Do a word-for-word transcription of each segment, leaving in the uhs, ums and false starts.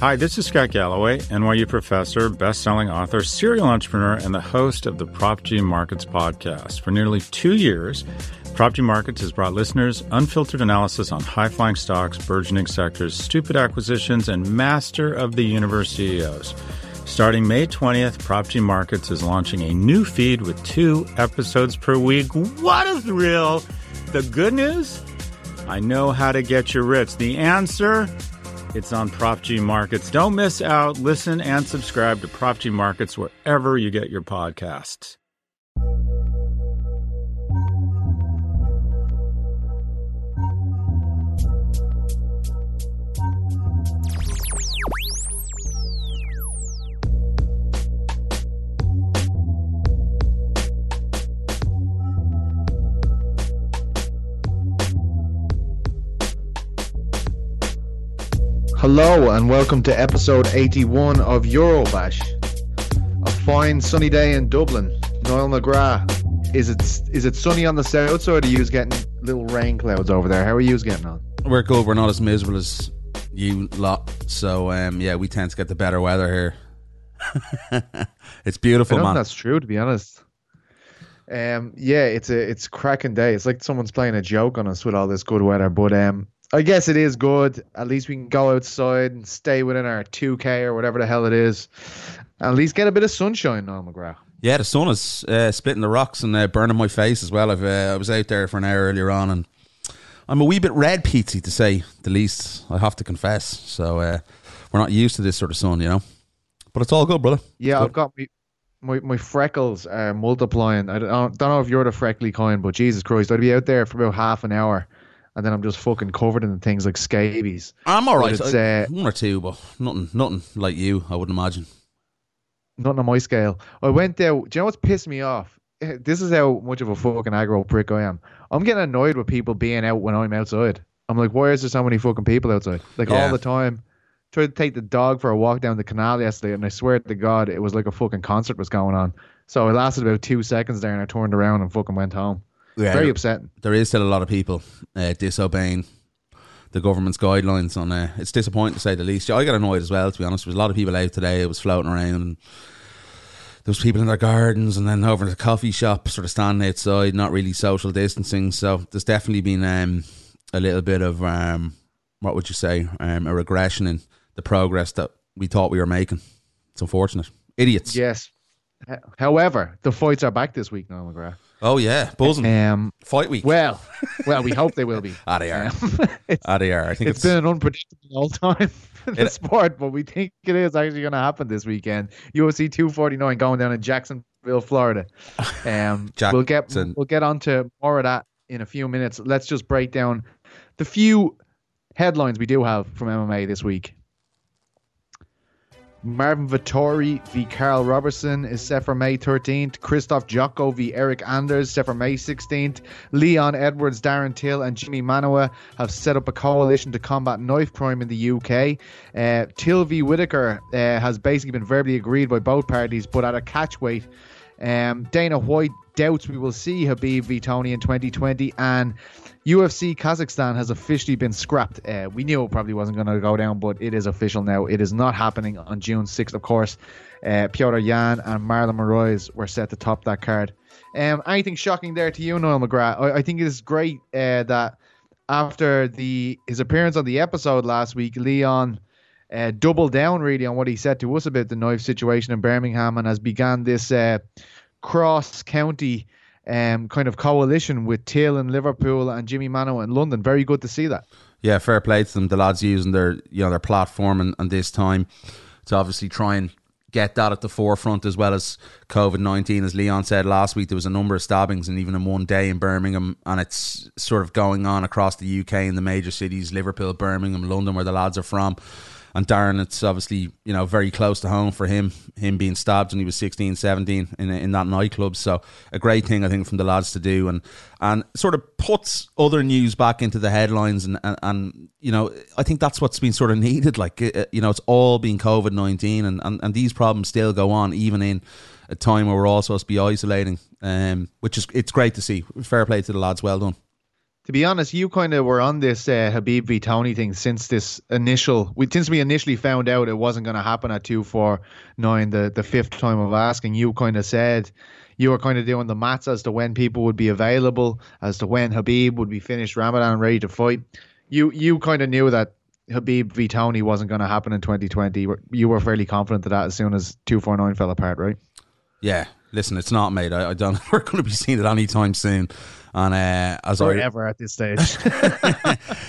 Hi, this is Scott Galloway, N Y U professor, best-selling author, serial entrepreneur, and the host of the Prof G Markets podcast. For nearly two years, Prop G Markets has brought listeners unfiltered analysis on high-flying stocks, burgeoning sectors, stupid acquisitions, and master of the universe C E Os. Starting May twentieth, Prop G Markets is launching a new feed with two episodes per week. What a thrill! The good news? I know how to get you rich. The answer? It's on Prop G Markets. Don't miss out. Listen and subscribe to Prop G Markets wherever you get your podcasts. Hello and welcome to episode eighty-one of Eurobash. A fine sunny day in Dublin. Noel McGrath, is it is it sunny on the south side, or are you getting little rain clouds over there? How are you getting on? We're good. We're not as miserable as you lot. So um, yeah, we tend to get the better weather here. It's beautiful, I don't man. Know if that's true, to be honest. Um, yeah, it's a it's cracking day. It's like someone's playing a joke on us with all this good weather, but um. I guess it is good. At least we can go outside and stay within our two K or whatever the hell it is. At least get a bit of sunshine, Noel McGrath. Yeah, the sun is uh, splitting the rocks and uh, burning my face as well. I've, uh, I was out there for an hour earlier on, and I'm a wee bit red, Petey, to say the least. I have to confess. So uh, we're not used to this sort of sun, you know. But it's all good, brother. Yeah, good. I've got me, my my freckles are multiplying. I don't, I don't know if you're the freckly kind, but Jesus Christ, I'd be out there for about half an hour. And then I'm just fucking covered in things like scabies. I'm all right. Uh, One or two, but nothing nothing like you, I wouldn't imagine. Nothing on my scale. I went there. Do you know what's pissed me off? This is how much of a fucking aggro prick I am. I'm getting annoyed with people being out when I'm outside. I'm like, why is there so many fucking people outside? Like, yeah. All the time. Tried to take the dog for a walk down the canal yesterday, and I swear to God, it was like a fucking concert was going on. So it lasted about two seconds there, and I turned around and fucking went home. Yeah, very upsetting. There is still a lot of people uh, disobeying the government's guidelines on uh, it's disappointing, to say the least. I got annoyed as well, to be honest. There was a lot of people out today. It was floating around, and there was people in their gardens, and then over in the coffee shop sort of standing outside, not really social distancing. So there's definitely been um, a little bit of um, what would you say um, a regression in the progress that we thought we were making. It's unfortunate. Idiots. Yes. However, the fights are back this week, Noel McGrath. Oh yeah, buzzing. Um, Fight week. Well, well, we hope they will be. Ah, they are. Ah, they are. I think it's, it's been an unpredictable all time in the it, sport, but we think it is actually going to happen this weekend. U F C two forty-nine going down in Jacksonville, Florida. Um, Jackson. We'll get we'll get onto more of that in a few minutes. Let's just break down the few headlines we do have from M M A this week. Marvin Vettori v. Carl Robertson is set for May thirteenth. Christoph Jocko v. Eric Anders set for May sixteenth. Leon Edwards, Darren Till and Jimmy Manoa have set up a coalition to combat knife crime in the U K. Uh, Till v. Whitaker uh, has basically been verbally agreed by both parties, but at a catch weight. Um, Dana White doubts we will see Khabib v. Tony in twenty twenty, and U F C Kazakhstan has officially been scrapped. Uh, we knew it probably wasn't going to go down, but it is official now. It is not happening on June sixth, of course. Uh, Petr Yan and Marlon Moraes were set to top that card. Um, anything shocking there to you, Noel McGrath? I, I think it is great uh, that after the his appearance on the episode last week, Leon Uh, doubled down really on what he said to us about the knife situation in Birmingham, and has begun this uh, cross-county um, kind of coalition with Till in Liverpool and Jimmy Manoa in London. Very good to see that. Yeah, fair play to them. The lads using their you know their platform and, and this time to obviously try and get that at the forefront, as well as COVID nineteen. As Leon said last week, there was a number of stabbings and even in one day in Birmingham, and it's sort of going on across the U K in the major cities, Liverpool, Birmingham, London, where the lads are from. And Darren, it's obviously, you know, very close to home for him, him being stabbed when he was sixteen, seventeen in in that nightclub. So a great thing, I think, from the lads to do, and and sort of puts other news back into the headlines. And, and, and you know, I think that's what's been sort of needed. Like, you know, it's all been COVID nineteen, and, and, and these problems still go on, even in a time where we're all supposed to be isolating, um, which is it's great to see. Fair play to the lads. Well done. to be honest, you kind of were on this uh, Khabib v Tony thing since this initial, we, since we initially found out it wasn't going to happen at two forty-nine, the, the fifth time of asking. You kind of said you were kind of doing the maths as to when people would be available, as to when Khabib would be finished Ramadan and ready to fight. You you kind of knew that Khabib v Tony wasn't going to happen in twenty twenty. You were fairly confident of that as soon as two forty-nine fell apart, right? Yeah. Listen, it's not, mate. I, I don't know we're going to be seeing it anytime soon. And uh, as or I, ever at this stage.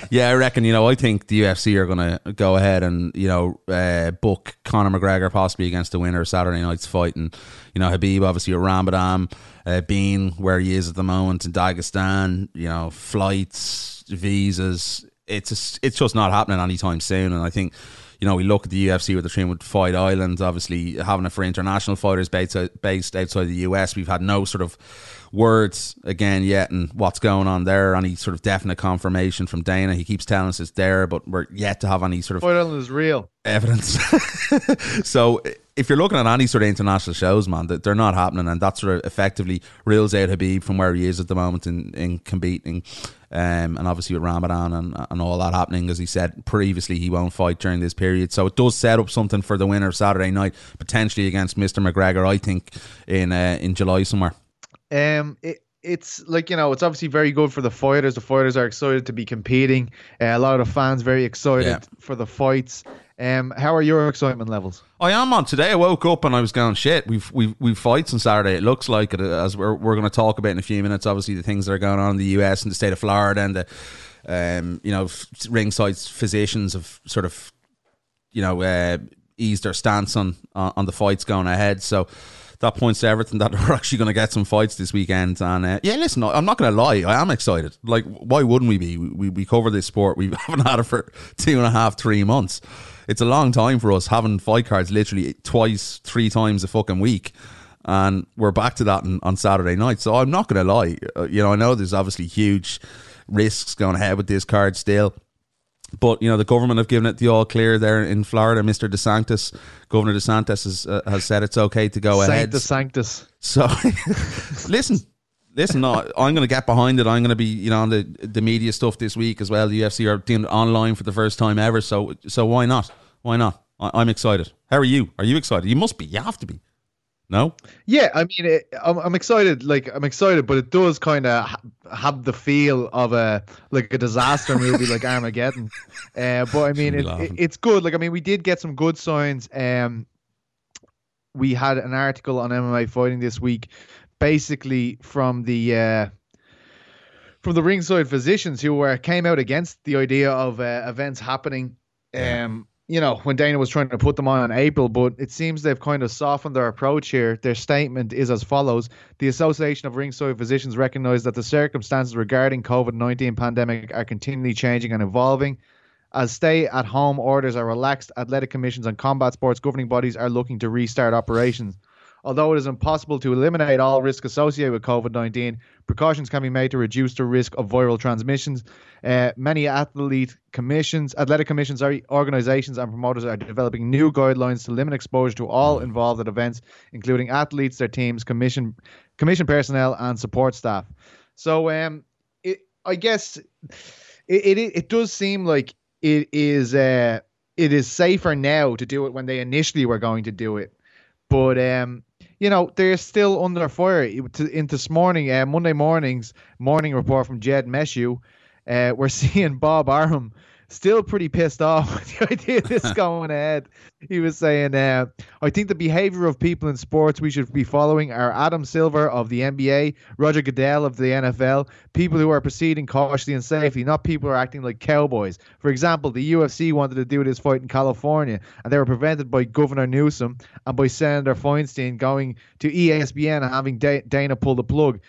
Yeah, I reckon, you know, I think the U F C are going to go ahead and, you know, uh, book Conor McGregor possibly against the winner of Saturday night's fight. And, you know, Khabib, obviously, at Ramadan, uh, being where he is at the moment in Dagestan, you know, flights, visas. It's just, it's just not happening anytime soon. And I think, you know, we look at the U F C with the team with Fight Island, obviously having it for international fighters based, based outside the U S. We've had no sort of words again yet and what's going on there, any sort of definite confirmation from Dana. He keeps telling us it's there, but we're yet to have any sort of Fight Island is real evidence. So if you're looking at any sort of international shows, man, they're not happening, and that sort of effectively reels out Khabib from where he is at the moment in, in competing. Um, and obviously with Ramadan and, and all that happening, as he said previously, he won't fight during this period. So it does set up something for the winner of Saturday night, potentially against Mister McGregor, I think, in uh, in July somewhere. Um, it, it's like, you know, it's obviously very good for the fighters. The fighters are excited to be competing. Uh, a lot of the fans very excited yeah. for the fights. Um, how are your excitement levels? I am on today. I woke up and I was going, shit, we've we've we've fights on Saturday. It looks like it, as we're we're going to talk about in a few minutes. Obviously, the things that are going on in the U S and the state of Florida, and the um, you know, ringside physicians have sort of, you know, uh, eased their stance on on the fights going ahead. So that points to everything that we're actually going to get some fights this weekend. And uh, yeah, listen, I'm not going to lie, I am excited. Like, why wouldn't we be? We, we we cover this sport. We haven't had it for two and a half, three months. It's a long time for us having fight cards literally twice, three times a fucking week. And we're back to that on, on Saturday night. So I'm not going to lie. Uh, you know, I know there's obviously huge risks going ahead with this card still. But, you know, the government have given it the all clear there in Florida. Mister DeSantis, Governor DeSantis has, uh, has said it's okay to go Saint ahead. DeSantis. So, listen. Listen, no, I'm going to get behind it. I'm going to be, you know, on the, the media stuff this week as well. The U F C are doing it online for the first time ever. So so why not? Why not? I, I'm excited. How are you? Are you excited? You must be. You have to be. No? Yeah, I mean, it, I'm, I'm excited. Like, I'm excited, but it does kind of ha- have the feel of a, like a disaster movie like Armageddon. Uh, but, I mean, it, it, it's good. Like, I mean, we did get some good signs. Um, we had an article on M M A Fighting this week, basically from the uh, from the ringside physicians who were came out against the idea of uh, events happening, um, you know, when Dana was trying to put them on in April, but it seems they've kind of softened their approach here. Their statement is as follows. The Association of Ringside Physicians recognized that the circumstances regarding COVID nineteen pandemic are continually changing and evolving. As stay-at-home orders are relaxed, athletic commissions and combat sports governing bodies are looking to restart operations. Although it is impossible to eliminate all risk associated with COVID nineteen, precautions can be made to reduce the risk of viral transmissions. Uh, many athlete commissions, athletic commissions, organizations and promoters are developing new guidelines to limit exposure to all involved at events, including athletes, their teams, commission commission personnel and support staff. So um, it, I guess it, it it does seem like it is uh, it is safer now to do it when they initially were going to do it. But, um, you know, they're still under fire. In this morning, uh, Monday morning's morning report from Jed Meshew, uh, we're seeing Bob Arum still pretty pissed off with the idea of this going ahead. He was saying, uh, I think the behavior of people in sports we should be following are Adam Silver of the N B A, Roger Goodell of the N F L, people who are proceeding cautiously and safely, not people who are acting like cowboys. For example, the U F C wanted to do this fight in California, and they were prevented by Governor Newsom and by Senator Feinstein going to E S P N and having da- Dana pull the plug.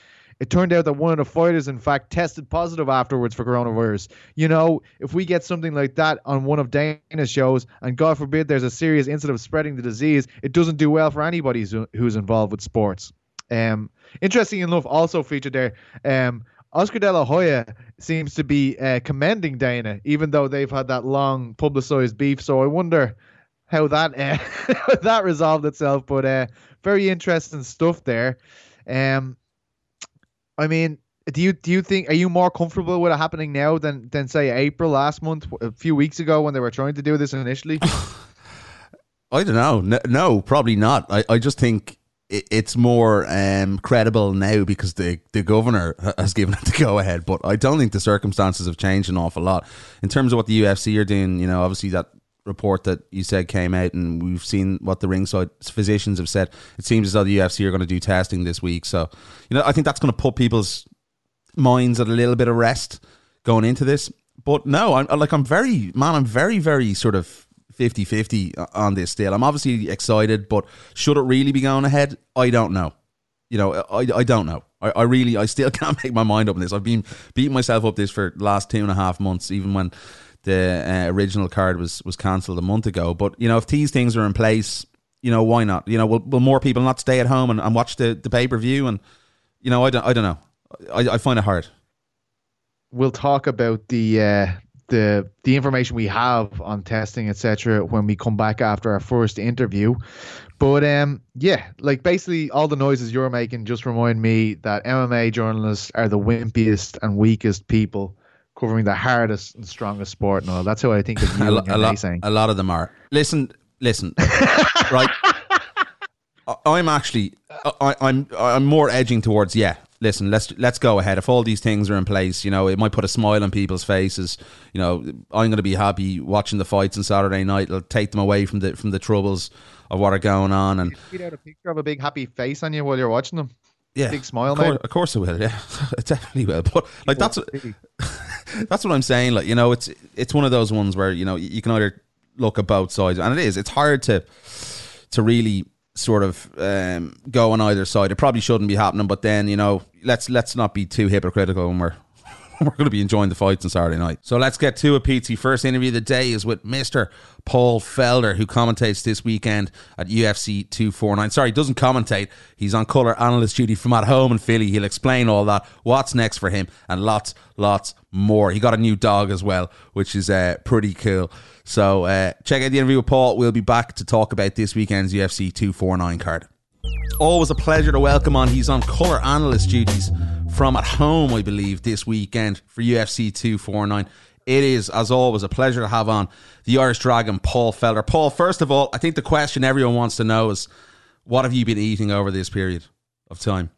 It turned out that one of the fighters, in fact, tested positive afterwards for coronavirus. You know, if we get something like that on one of Dana's shows, and God forbid there's a serious incident of spreading the disease, it doesn't do well for anybody who's involved with sports. Um, interesting enough, also featured there, um, Oscar De La Hoya seems to be uh, commending Dana, even though they've had that long publicized beef. So I wonder how that, uh, how that resolved itself. But uh, very interesting stuff there. Um, I mean, do you do you think, are you more comfortable with it happening now than than say April last month, a few weeks ago when they were trying to do this initially? I don't know. No, no, probably not. I, I just think it, it's more um, credible now because the the governor has given it the go ahead. But I don't think the circumstances have changed an awful lot in terms of what the U F C are doing. You know, obviously that report that you said came out, and we've seen what the ringside physicians have said. It seems as though the U F C are going to do testing this week, so you know I think that's going to put people's minds at a little bit of rest going into this. But no, I'm like I'm very man, I'm very very sort of fifty fifty on this deal. I'm obviously excited, but should it really be going ahead? I don't know. You know, I I don't know. I, I really I still can't make my mind up on this. I've been beating myself up this for the last two and a half months, even when the uh, original card was was cancelled a month ago. But you know, if these things are in place, you know, why not? You know, will, will more people not stay at home and, and watch the, the pay per view? And you know, I don't I don't know. I, I find it hard. We'll talk about the uh, the the information we have on testing, et cetera, when we come back after our first interview. But um, yeah, like basically all the noises you're making just remind me that M M A journalists are the wimpiest and weakest people covering the hardest and strongest sport. No, that's how I think of you. a, lo- a, lot, a lot of them are. Listen, listen, right? I, I'm actually, I, I'm, I'm more edging towards, yeah, listen, let's, let's go ahead. If all these things are in place, you know, it might put a smile on people's faces. You know, I'm going to be happy watching the fights on Saturday night. It'll take them away from the, from the troubles of what are going on. And tweet out a picture of a big happy face on you while you're watching them. Yeah, big smile. Of course, now. Of course it will. Yeah, it definitely will. But like that's what, that's what I'm saying. Like you know, it's it's one of those ones where you know you can either look at both sides, and it is. It's hard to to really sort of um, go on either side. It probably shouldn't be happening, but then you know, let's let's not be too hypocritical when we're we're going to be enjoying the fights on Saturday night. So let's get to a P T. First interview of the day is with Mister Paul Felder, who commentates this weekend at U F C two forty-nine. Sorry, he doesn't commentate. He's on colour analyst duty from at home in Philly. He'll explain all that, what's next for him, and lots, lots more. He got a new dog as well, which is uh, pretty cool. So uh, check out the interview with Paul. We'll be back to talk about this weekend's U F C two forty-nine card. Always a pleasure to welcome on. He's on colour analyst duties from at home, I believe, this weekend for U F C two forty-nine. It is, as always, a pleasure to have on the Irish Dragon, Paul Felder. Paul, first of all, I think the question everyone wants to know is, what have you been eating over this period of time?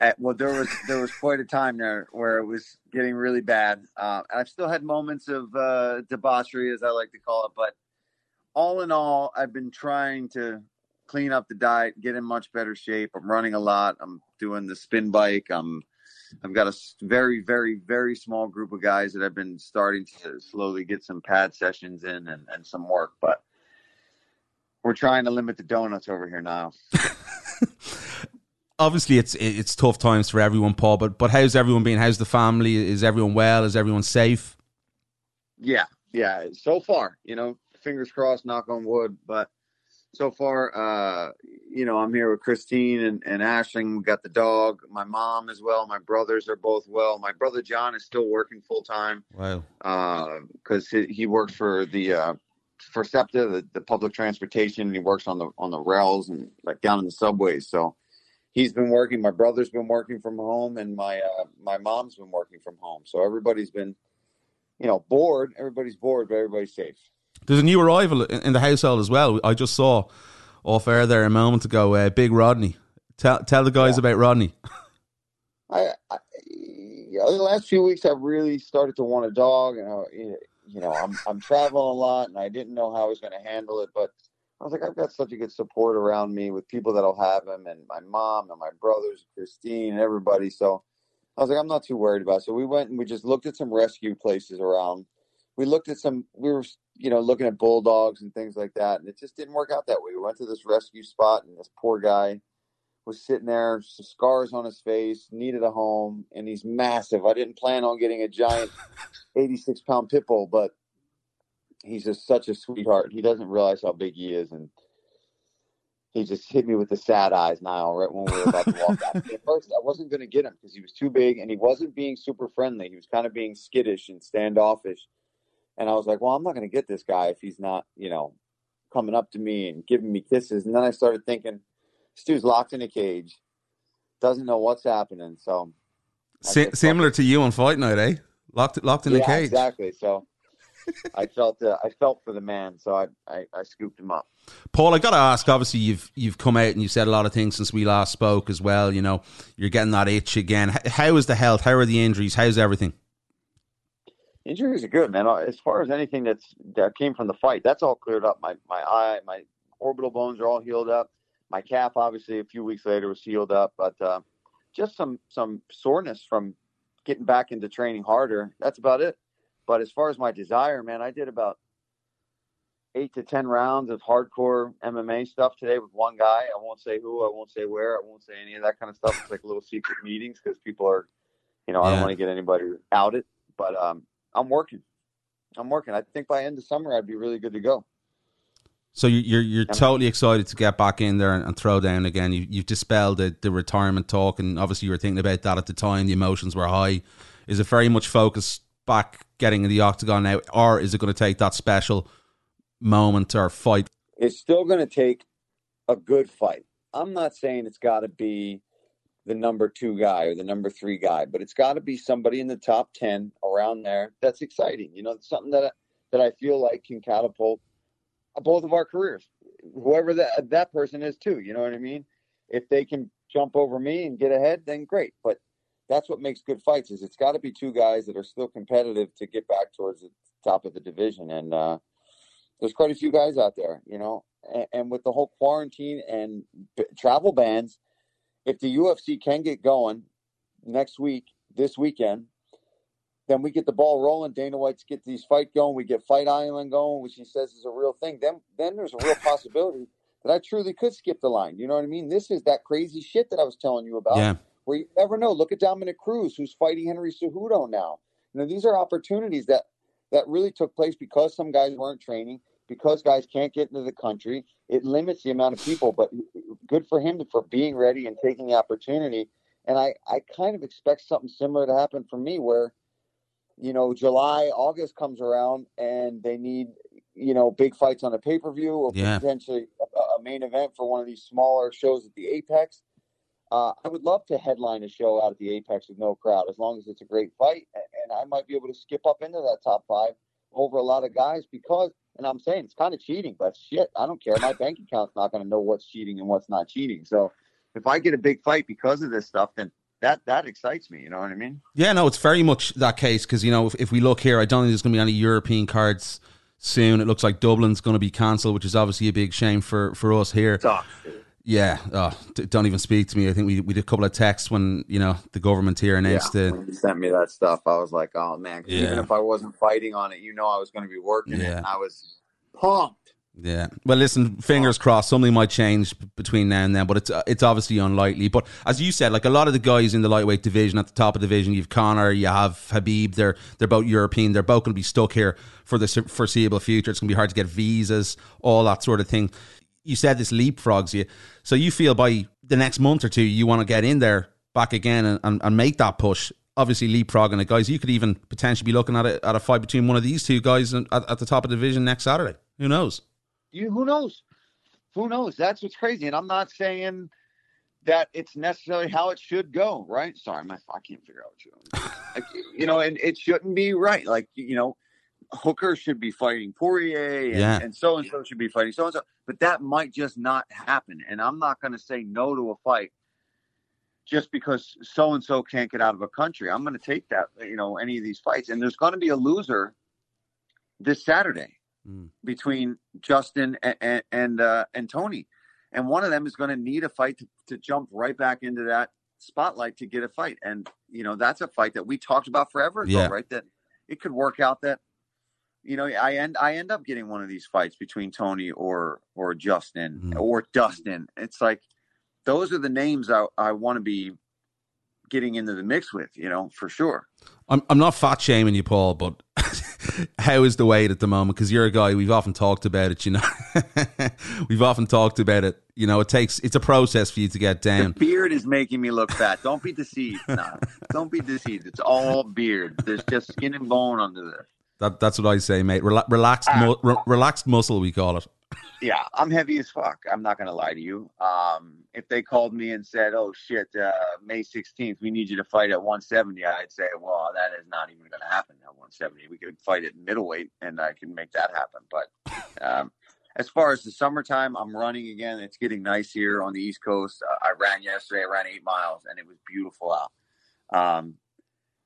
Uh, well, there was there was quite a time there where it was getting really bad. Uh, I've still had moments of uh, debauchery, as I like to call it, but all in all, I've been trying to clean up the diet, get in much better shape. I'm running a lot. I'm doing the spin bike. I'm, I've got a very, very, very small group of guys that I've been starting to slowly get some pad sessions in and, and some work, but we're trying to limit the donuts over here now. Obviously it's, it's tough times for everyone, Paul, but, but how's everyone been? How's the family? Is everyone well? Is everyone safe? Yeah. Yeah. So far, you know, fingers crossed, knock on wood, but so far, uh, you know, I'm here with Christine and, and Ashling. We got the dog, my mom as well. My brothers are both well. My brother John is still working full time. Wow. Uh, because he, he works for the uh, for SEPTA, the, the public transportation, and he works on the on the rails and like down in the subways. So he's been working. My brother's been working from home, and my uh, my mom's been working from home. So everybody's been, you know, bored. Everybody's bored, but everybody's safe. There's a new arrival in the household as well. I just saw off air there a moment ago, uh, Big Rodney. Tell tell the guys yeah. about Rodney. I, I you know, the last few weeks I've really started to want a dog, and I, you know I'm I'm traveling a lot, and I didn't know how I was going to handle it, but I was like, I've got such a good support around me with people that'll have him, and my mom and my brothers, Christine, and everybody. So I was like, I'm not too worried about it. So we went and we just looked at some rescue places around. We looked at some. We were. You know, looking at bulldogs and things like that. And it just didn't work out that way. We went to this rescue spot, and this poor guy was sitting there, some scars on his face, needed a home, and he's massive. I didn't plan on getting a giant eighty-six pound pit bull, but he's just such a sweetheart. He doesn't realize how big he is. And he just hit me with the sad eyes, Niall, right when we were about to walk out. At first, I wasn't going to get him because he was too big, and he wasn't being super friendly. He was kind of being skittish and standoffish. And I was like, well, I'm not going to get this guy if he's not, you know, coming up to me and giving me kisses. And then I started thinking, this dude's locked in a cage, doesn't know what's happening. So S- similar to you on fight night, eh? Locked, locked in yeah, the cage. Exactly. So I felt, uh, I felt for the man. So I, I, I scooped him up. Paul, I got to ask. Obviously, you've you've come out and you've said a lot of things since we last spoke as well. You know, you're getting that itch again. How is the health? How are the injuries? How's everything? Injuries are good, man. As far as anything that's that came from the fight, that's all cleared up. My my eye, my orbital bones are all healed up. My calf, obviously, a few weeks later was healed up, but uh, just some some soreness from getting back into training harder. That's about it. But as far as my desire, man, I did about eight to ten rounds of hardcore M M A stuff today with one guy. I won't say who, I won't say where, I won't say any of that kind of stuff. It's like little secret meetings because people are, you know, yeah. I don't want to get anybody outed. But um, I'm working. I'm working. I think by end of summer, I'd be really good to go. So you're you're totally excited to get back in there and, and throw down again. You, you've dispelled the, the retirement talk, and obviously you were thinking about that at the time. The emotions were high. Is it very much focused back getting in the octagon now, or is it going to take that special moment or fight? It's still going to take a good fight. I'm not saying it's got to be the number two guy or the number three guy, but it's got to be somebody in the top ten around there that's exciting. You know, something that I, that I feel like can catapult both of our careers, whoever that that person is too, you know what I mean? If they can jump over me and get ahead, then great. But that's what makes good fights is it's got to be two guys that are still competitive to get back towards the top of the division. And uh, there's quite a few guys out there, you know, and, and with the whole quarantine and b- travel bans, if the U F C can get going next week, this weekend, then we get the ball rolling. Dana White's get these fight going. We get Fight Island going, which he says is a real thing. Then, then there's a real possibility that I truly could skip the line. You know what I mean? This is that crazy shit that I was telling you about, yeah. where you never know. Look at Dominic Cruz, who's fighting Henry Cejudo now. You know, these are opportunities that that really took place because some guys weren't training, because guys can't get into the country. It limits the amount of people, but good for him for being ready and taking the opportunity. And I, I kind of expect something similar to happen for me, where you know, July, August comes around and they need, you know, big fights on a pay-per-view or yeah. potentially a main event for one of these smaller shows at the Apex. Uh, I would love to headline a show out at the Apex with no crowd, as long as it's a great fight. And I might be able to skip up into that top five over a lot of guys because, and I'm saying it's kind of cheating, but shit, I don't care. My bank account's not going to know what's cheating and what's not cheating. So if I get a big fight because of this stuff, then That that excites me, you know what I mean? Yeah, no, it's very much that case because, you know, if, if we look here, I don't think there's going to be any European cards soon. It looks like Dublin's going to be cancelled, which is obviously a big shame for, for us here. Tough. Yeah, oh, don't even speak to me. I think we, we did a couple of texts when, you know, the government here announced yeah, it. When you sent me that stuff, I was like, oh, man, yeah. even if I wasn't fighting on it, you know I was going to be working yeah. it, and I was pumped. Yeah. Well, listen, fingers crossed, something might change between now and then, but it's uh, it's obviously unlikely. But as you said, like a lot of the guys in the lightweight division, at the top of the division, you've Conor, you have Khabib, they're they're both European, they're both going to be stuck here for the foreseeable future. It's going to be hard to get visas, all that sort of thing. You said this leapfrogs you. So you feel by the next month or two, you want to get in there back again and, and, and make that push. Obviously leapfrogging it, guys. You could even potentially be looking at it at a fight between one of these two guys at, at the top of the division next Saturday. Who knows? You, who knows? Who knows? That's what's crazy. And I'm not saying that it's necessarily how it should go, right? Sorry, my, I can't figure out what you're like, you know, and it shouldn't be right. Like, you know, Hooker should be fighting Poirier and, yeah. and so-and-so should be fighting so-and-so. But that might just not happen. And I'm not going to say no to a fight just because so-and-so can't get out of a country. I'm going to take that, you know, any of these fights. And there's going to be a loser this Saturday between Justin and and, and, uh, and Tony, and one of them is going to need a fight to, to jump right back into that spotlight to get a fight. And you know, that's a fight that we talked about forever ago, yeah. right? That it could work out that, you know, I end I end up getting one of these fights between Tony or or Justin mm. or Dustin. It's like those are the names I, I want to be getting into the mix with, you know, for sure. I'm I'm not fat shaming you, Paul, but how is the weight at the moment? Because you're a guy, we've often talked about it, you know. we've often talked about it. You know, it takes, it's a process for you to get down. The beard is making me look fat. Don't be deceived. nah, don't be deceived. It's all beard. There's just skin and bone under there. That, that's what I say, mate. Rel- relaxed, mu- re- relaxed muscle, we call it. yeah, I'm heavy as fuck. I'm not going to lie to you. Um, if they called me and said, oh, shit, uh, May sixteenth, we need you to fight at one seventy, I'd say, well, that is not even going to happen at one seventy. We could fight at middleweight, and I can make that happen. But um, as far as the summertime, I'm running again. It's getting nice here on the East Coast. Uh, I ran yesterday. I ran eight miles, and it was beautiful out. Um,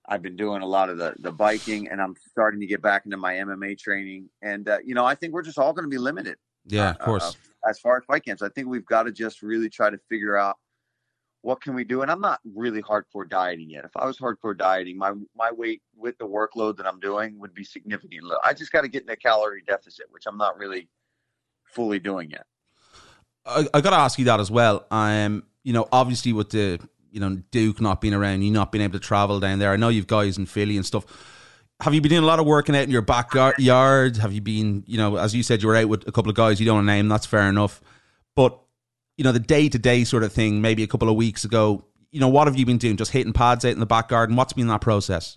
I've been doing a lot of the, the biking, and I'm starting to get back into my M M A training. And, uh, you know, I think we're just all going to be limited. Yeah, of course. Uh, as far as fight camps, I think we've got to just really try to figure out what can we do. And I'm not really hardcore dieting yet. If I was hardcore dieting, my, my weight with the workload that I'm doing would be significantly low. I just got to get in a calorie deficit, which I'm not really fully doing yet. I, I got to ask you that as well. Um, you know, obviously with the, you know, Duke not being around, you not being able to travel down there. I know you've guys in Philly and stuff. Have you been doing a lot of working out in your backyard? Have you been, you know, as you said, you were out with a couple of guys you don't want to name, that's fair enough. But, you know, the day-to-day sort of thing, maybe a couple of weeks ago, you know, what have you been doing? Just hitting pads out in the back garden? What's been that process?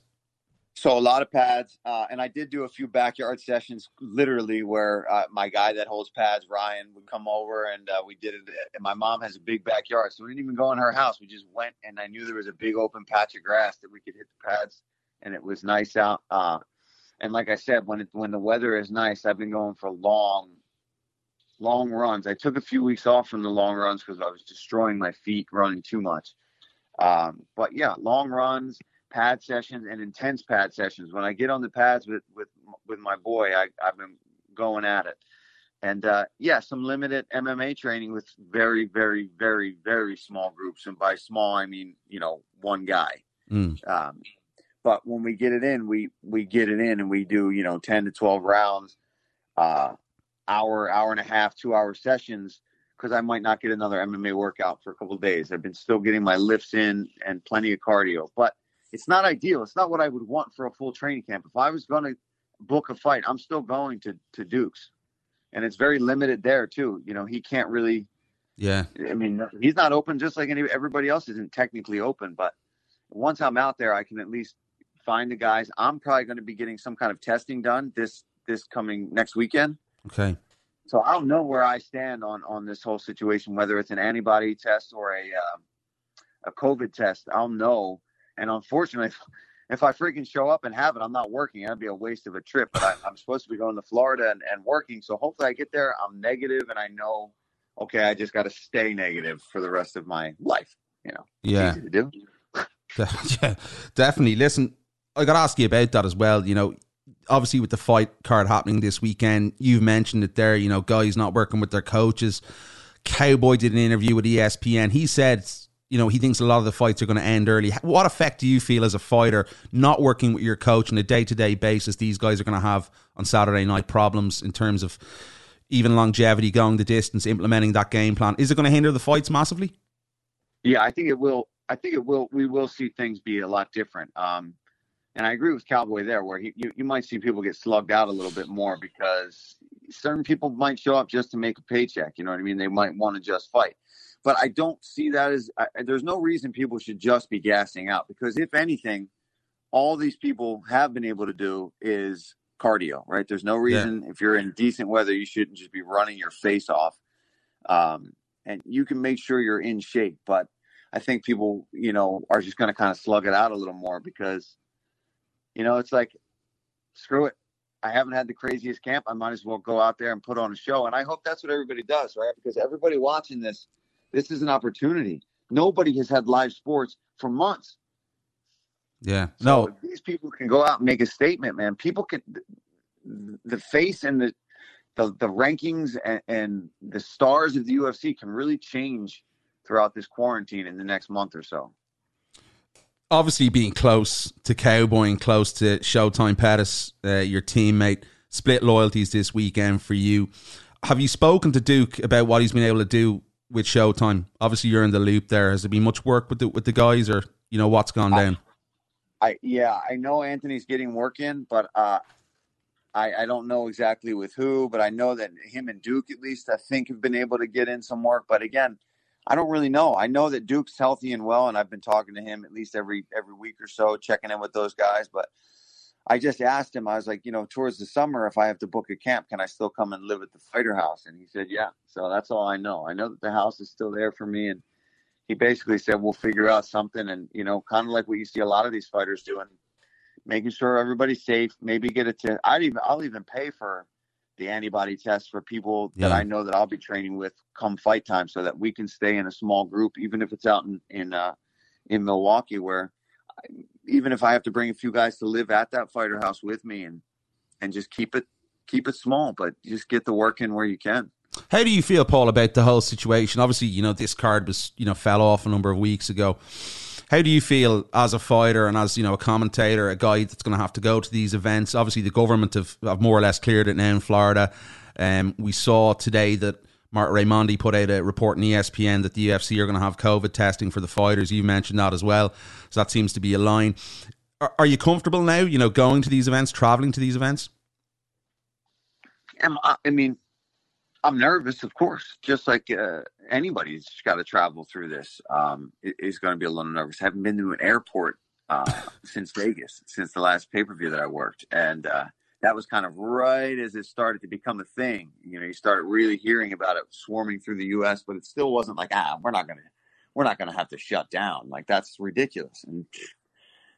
So a lot of pads, uh, and I did do a few backyard sessions, literally, where uh, my guy that holds pads, Ryan, would come over, and uh, we did it. And my mom has a big backyard, so we didn't even go in her house. We just went, and I knew there was a big open patch of grass that we could hit the pads. And it was nice out. Uh, and like I said, when it, when the weather is nice, I've been going for long, long runs. I took a few weeks off from the long runs because I was destroying my feet running too much. Um, but yeah, long runs, pad sessions, and intense pad sessions. When I get on the pads with, with, with my boy, I, I've been going at it. And uh, yeah, some limited M M A training with very, very, very, very small groups. And by small, I mean, you know, one guy. Mm. Um But when we get it in, we, we get it in and we do, you know, ten to twelve rounds, uh, hour, hour and a half, two hour sessions, because I might not get another M M A workout for a couple of days. I've been still getting my lifts in and plenty of cardio, but it's not ideal. It's not what I would want for a full training camp. If I was going to book a fight, I'm still going to, to Duke's, and it's very limited there too. You know, he can't really, yeah. I mean, he's not open just like any, everybody else isn't technically open, but once I'm out there, I can at least find the guys. I'm probably going to be getting some kind of testing done this this coming next weekend. Okay. So I don't know where I stand on on this whole situation, whether it's an antibody test or a uh, a COVID test. I'll know. And unfortunately, if, if I freaking show up and have it, I'm not working. That'd be a waste of a trip. But I, I'm supposed to be going to Florida and, and working. So hopefully I get there, I'm negative, and I know, okay, I just got to stay negative for the rest of my life. You know. Yeah. It's easy to do. Yeah, definitely. Listen, I got to ask you about that as well. You know, obviously with the fight card happening this weekend, you've mentioned it there, you know, guys not working with their coaches. Cowboy did an interview with E S P N. He said, you know, he thinks a lot of the fights are going to end early. What effect do you feel as a fighter not working with your coach on a day-to-day basis? These guys are going to have on Saturday night problems in terms of even longevity, going the distance, implementing that game plan. Is it going to hinder the fights massively? Yeah, I think it will. I think it will. We will see things be a lot different. Um, And I agree with Cowboy there, where he, you, you might see people get slugged out a little bit more because certain people might show up just to make a paycheck. You know what I mean? They might want to just fight. But I don't see that as I, there's no reason people should just be gassing out, because if anything, all these people have been able to do is cardio, right? There's no reason yeah. if you're in decent weather, you shouldn't just be running your face off. Um, and you can make sure you're in shape. But I think people, you know, are just going to kind of slug it out a little more because – you know, it's like, screw it. I haven't had the craziest camp. I might as well go out there and put on a show. And I hope that's what everybody does, right? Because everybody watching this, this is an opportunity. Nobody has had live sports for months. Yeah. So no. If these people can go out and make a statement, man. People can – the face and the the, the rankings and, and the stars of the U F C can really change throughout this quarantine in the next month or so. Obviously, being close to Cowboy and close to Showtime Pettis, uh, your teammate, split loyalties this weekend for you. Have you spoken to Duke about what he's been able to do with Showtime? Obviously, you're in the loop there. Has there been much work with the, with the guys, or you know what's gone down? I, I yeah, I know Anthony's getting work in, but uh, I I don't know exactly with who. But I know that him and Duke, at least, I think, have been able to get in some work. But again, I don't really know. I know that Duke's healthy and well, and I've been talking to him at least every every week or so, checking in with those guys. But I just asked him, I was like, you know, towards the summer, if I have to book a camp, can I still come and live at the Fighter House? And he said, yeah. So that's all I know. I know that the house is still there for me. And he basically said, we'll figure out something. And, you know, kind of like what you see a lot of these fighters doing, making sure everybody's safe, maybe get a test. I'd even, I'll even pay for the antibody test for people that yeah. I know that I'll be training with come fight time, so that we can stay in a small group, even if it's out in, in, uh, in Milwaukee, where I, even if I have to bring a few guys to live at that Fighter House with me, and, and just keep it, keep it small, but just get the work in where you can. How do you feel, Paul, about the whole situation? Obviously, you know, this card was, you know, fell off a number of weeks ago. How do you feel as a fighter and as, you know, a commentator, a guy that's going to have to go to these events? Obviously, the government have, have more or less cleared it now in Florida. Um, we saw today that Mark Raimondi put out a report in E S P N that the U F C are going to have COVID testing for the fighters. You mentioned that as well. So that seems to be a line. Are, are you comfortable now, you know, going to these events, traveling to these events? I, I mean, I'm nervous, of course, just like uh, anybody's got to travel through this. Um, it, it's going to be a little nervous. I haven't been to an airport uh, since Vegas, since the last pay-per-view that I worked. And, uh, that was kind of right as it started to become a thing. You know, you started really hearing about it swarming through the U S, but it still wasn't like, ah, we're not going to, we're not going to have to shut down. Like, that's ridiculous. And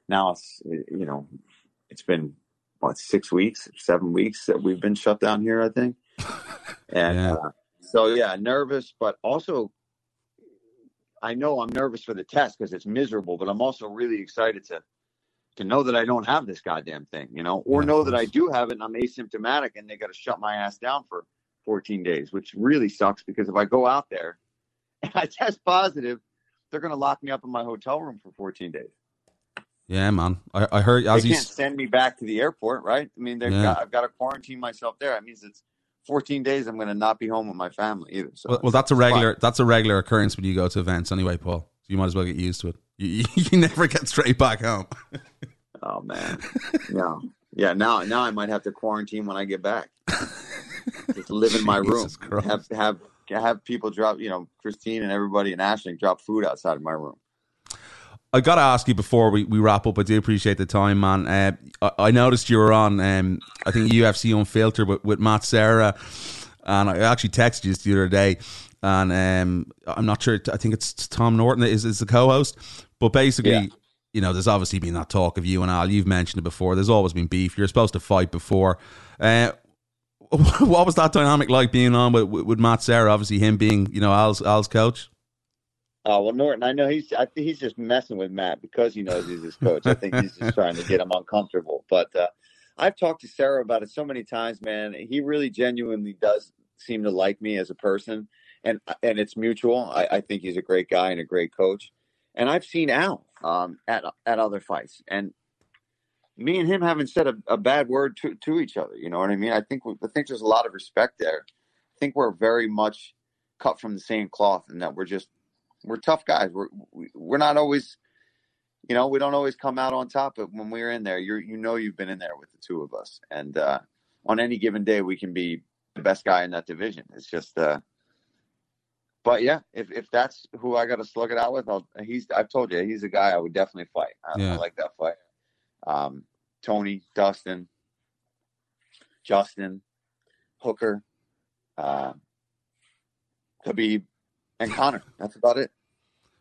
now it's, you know, it's been what, six weeks, seven weeks that we've been shut down here, I think. And yeah. Uh, so yeah, nervous, but also I know I'm nervous for the test because it's miserable, but I'm also really excited to, to know that I don't have this goddamn thing, you know, or yeah, know that I do have it and I'm asymptomatic and they got to shut my ass down for fourteen days, which really sucks, because if I go out there and I test positive, they're going to lock me up in my hotel room for fourteen days. Yeah, man. I, I heard as they can't send me back to the airport, right? I mean, they've yeah. got, I've got to quarantine myself there. That means it's fourteen days. I'm going to not be home with my family either. So well, well that's a regular, fine. that's a regular occurrence when you go to events anyway, Paul. So you might as well get used to it. You, you never get straight back home. Oh man, no, yeah. Now, now I might have to quarantine when I get back. Just live in my room. Have have have people drop, you know, Christine and everybody in Ashton drop food outside of my room. I got to ask you before we, we wrap up. I do appreciate the time, man. Uh, I, I noticed you were on, um, I think U F C Unfiltered with, with Matt Serra, and I actually texted you the other day. And um, I'm not sure. I think it's Tom Norton that is, is the co-host. But basically, yeah. you know, there's obviously been that talk of you and Al. You've mentioned it before. There's always been beef. You're supposed to fight before. Uh, what was that dynamic like being on with, with Matt Serra? Obviously, him being, you know, Al's Al's coach. Oh, well, Norton, I know he's. I think he's just messing with Matt because he knows he's his coach. I think he's just trying to get him uncomfortable. But uh, I've talked to Serra about it so many times, man. He really genuinely does seem to like me as a person. And and it's mutual. I, I think he's a great guy and a great coach. And I've seen Al um, at at other fights. And me and him haven't said a, a bad word to, to each other. You know what I mean? I think we, I think there's a lot of respect there. I think we're very much cut from the same cloth, and that we're just we're tough guys. We're we're not always, you know, we don't always come out on top. But when we're in there, you you know you've been in there with the two of us. And uh, on any given day, we can be the best guy in that division. It's just. Uh, But yeah, if, if that's who I got to slug it out with, I'll, he's I've told you he's a guy I would definitely fight. I, yeah. I like that fight. Um, Tony, Dustin, Justin, Hooker, uh, Khabib, and Conor. That's about it.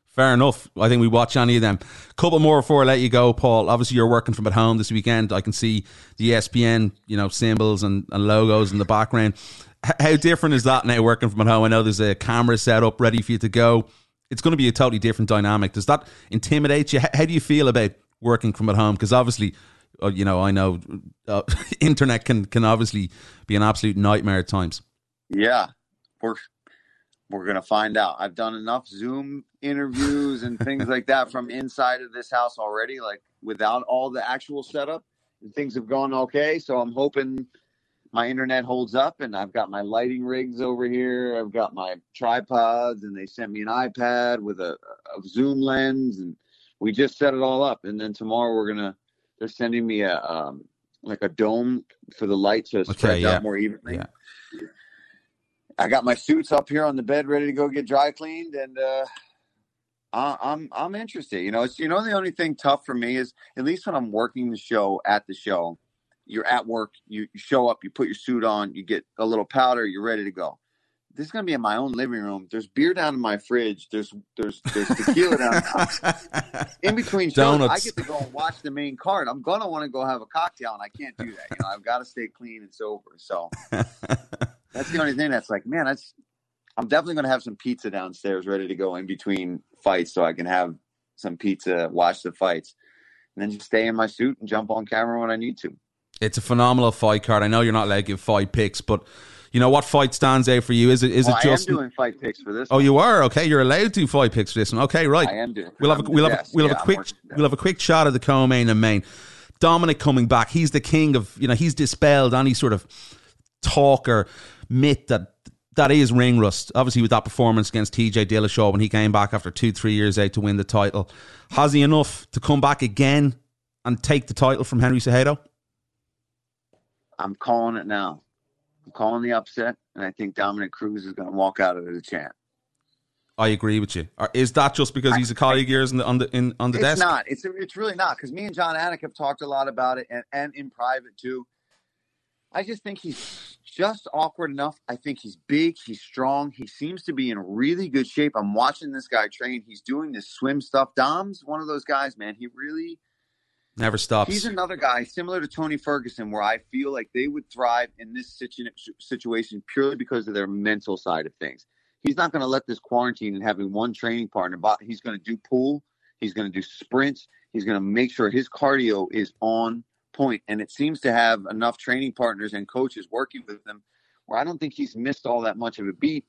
Fair enough. I think we watch any of them. Couple more before I let you go, Paul. Obviously, you're working from at home this weekend. I can see the E S P N, you know, symbols and, and logos in the background. H- how different is that now working from at home? I know there's a camera set up ready for you to go. It's going to be a totally different dynamic. Does that intimidate you? H- how do you feel about working from at home? Because obviously, uh, you know, I know uh, internet can, can obviously be an absolute nightmare at times. Yeah, we're we're going to find out. I've done enough Zoom interviews and things like that from inside of this house already, like without all the actual setup, and things have gone okay. So I'm hoping my internet holds up, and I've got my lighting rigs over here. I've got my tripods, and they sent me an iPad with a, a Zoom lens, and we just set it all up. And then tomorrow we're going to, they're sending me a, um, like a dome for the light to okay, spread yeah. out more evenly. Yeah. I got my suits up here on the bed, ready to go get dry cleaned. And, uh, I, I'm I'm interested. You know, it's, you know, the only thing tough for me is, at least when I'm working the show, at the show, you're at work, you show up, you put your suit on, you get a little powder, you're ready to go. This is going to be in my own living room. There's beer down in my fridge. There's there's there's tequila down. In between shows, I get to go and watch the main card. I'm going to want to go have a cocktail, and I can't do that. You know, I've got to stay clean and sober. So that's the only thing that's like, man, that's, I'm definitely going to have some pizza downstairs ready to go in between fights, so I can have some pizza, watch the fights, and then just stay in my suit and jump on camera when I need to. It's a phenomenal fight card. I know you're not allowed to give five picks, but you know what fight stands out for you? Is it is oh, it just? I am doing fight picks for this. Oh, one. You are? Okay, you're allowed to do fight picks for this one. Okay, right. I am doing. We'll have a, we'll have a, we'll yeah, have a quick we'll have a quick shot of the co-main and main. Dominic coming back. He's the king of, you know. He's dispelled any sort of talk or myth that that is ring rust. Obviously, with that performance against T J Dillashaw when he came back after two three years out to win the title, has he enough to come back again and take the title from Henry Cejudo? I'm calling it now. I'm calling the upset, and I think Dominic Cruz is going to walk out of it as a champ. I agree with you. Or is that just because he's a colleague of yours on the on the, in, on the it's desk? It's not. It's it's really not, because me and John Anik have talked a lot about it, and, and in private too. I just think he's just awkward enough. I think he's big. He's strong. He seems to be in really good shape. I'm watching this guy train. He's doing this swim stuff. Dom's one of those guys, man. He really... never stops. He's another guy similar to Tony Ferguson, where I feel like they would thrive in this situ- situation purely because of their mental side of things. He's not going to let this quarantine and having one training partner, but he's going to do pool. He's going to do sprints. He's going to make sure his cardio is on point. And it seems to have enough training partners and coaches working with him where I don't think he's missed all that much of a beat.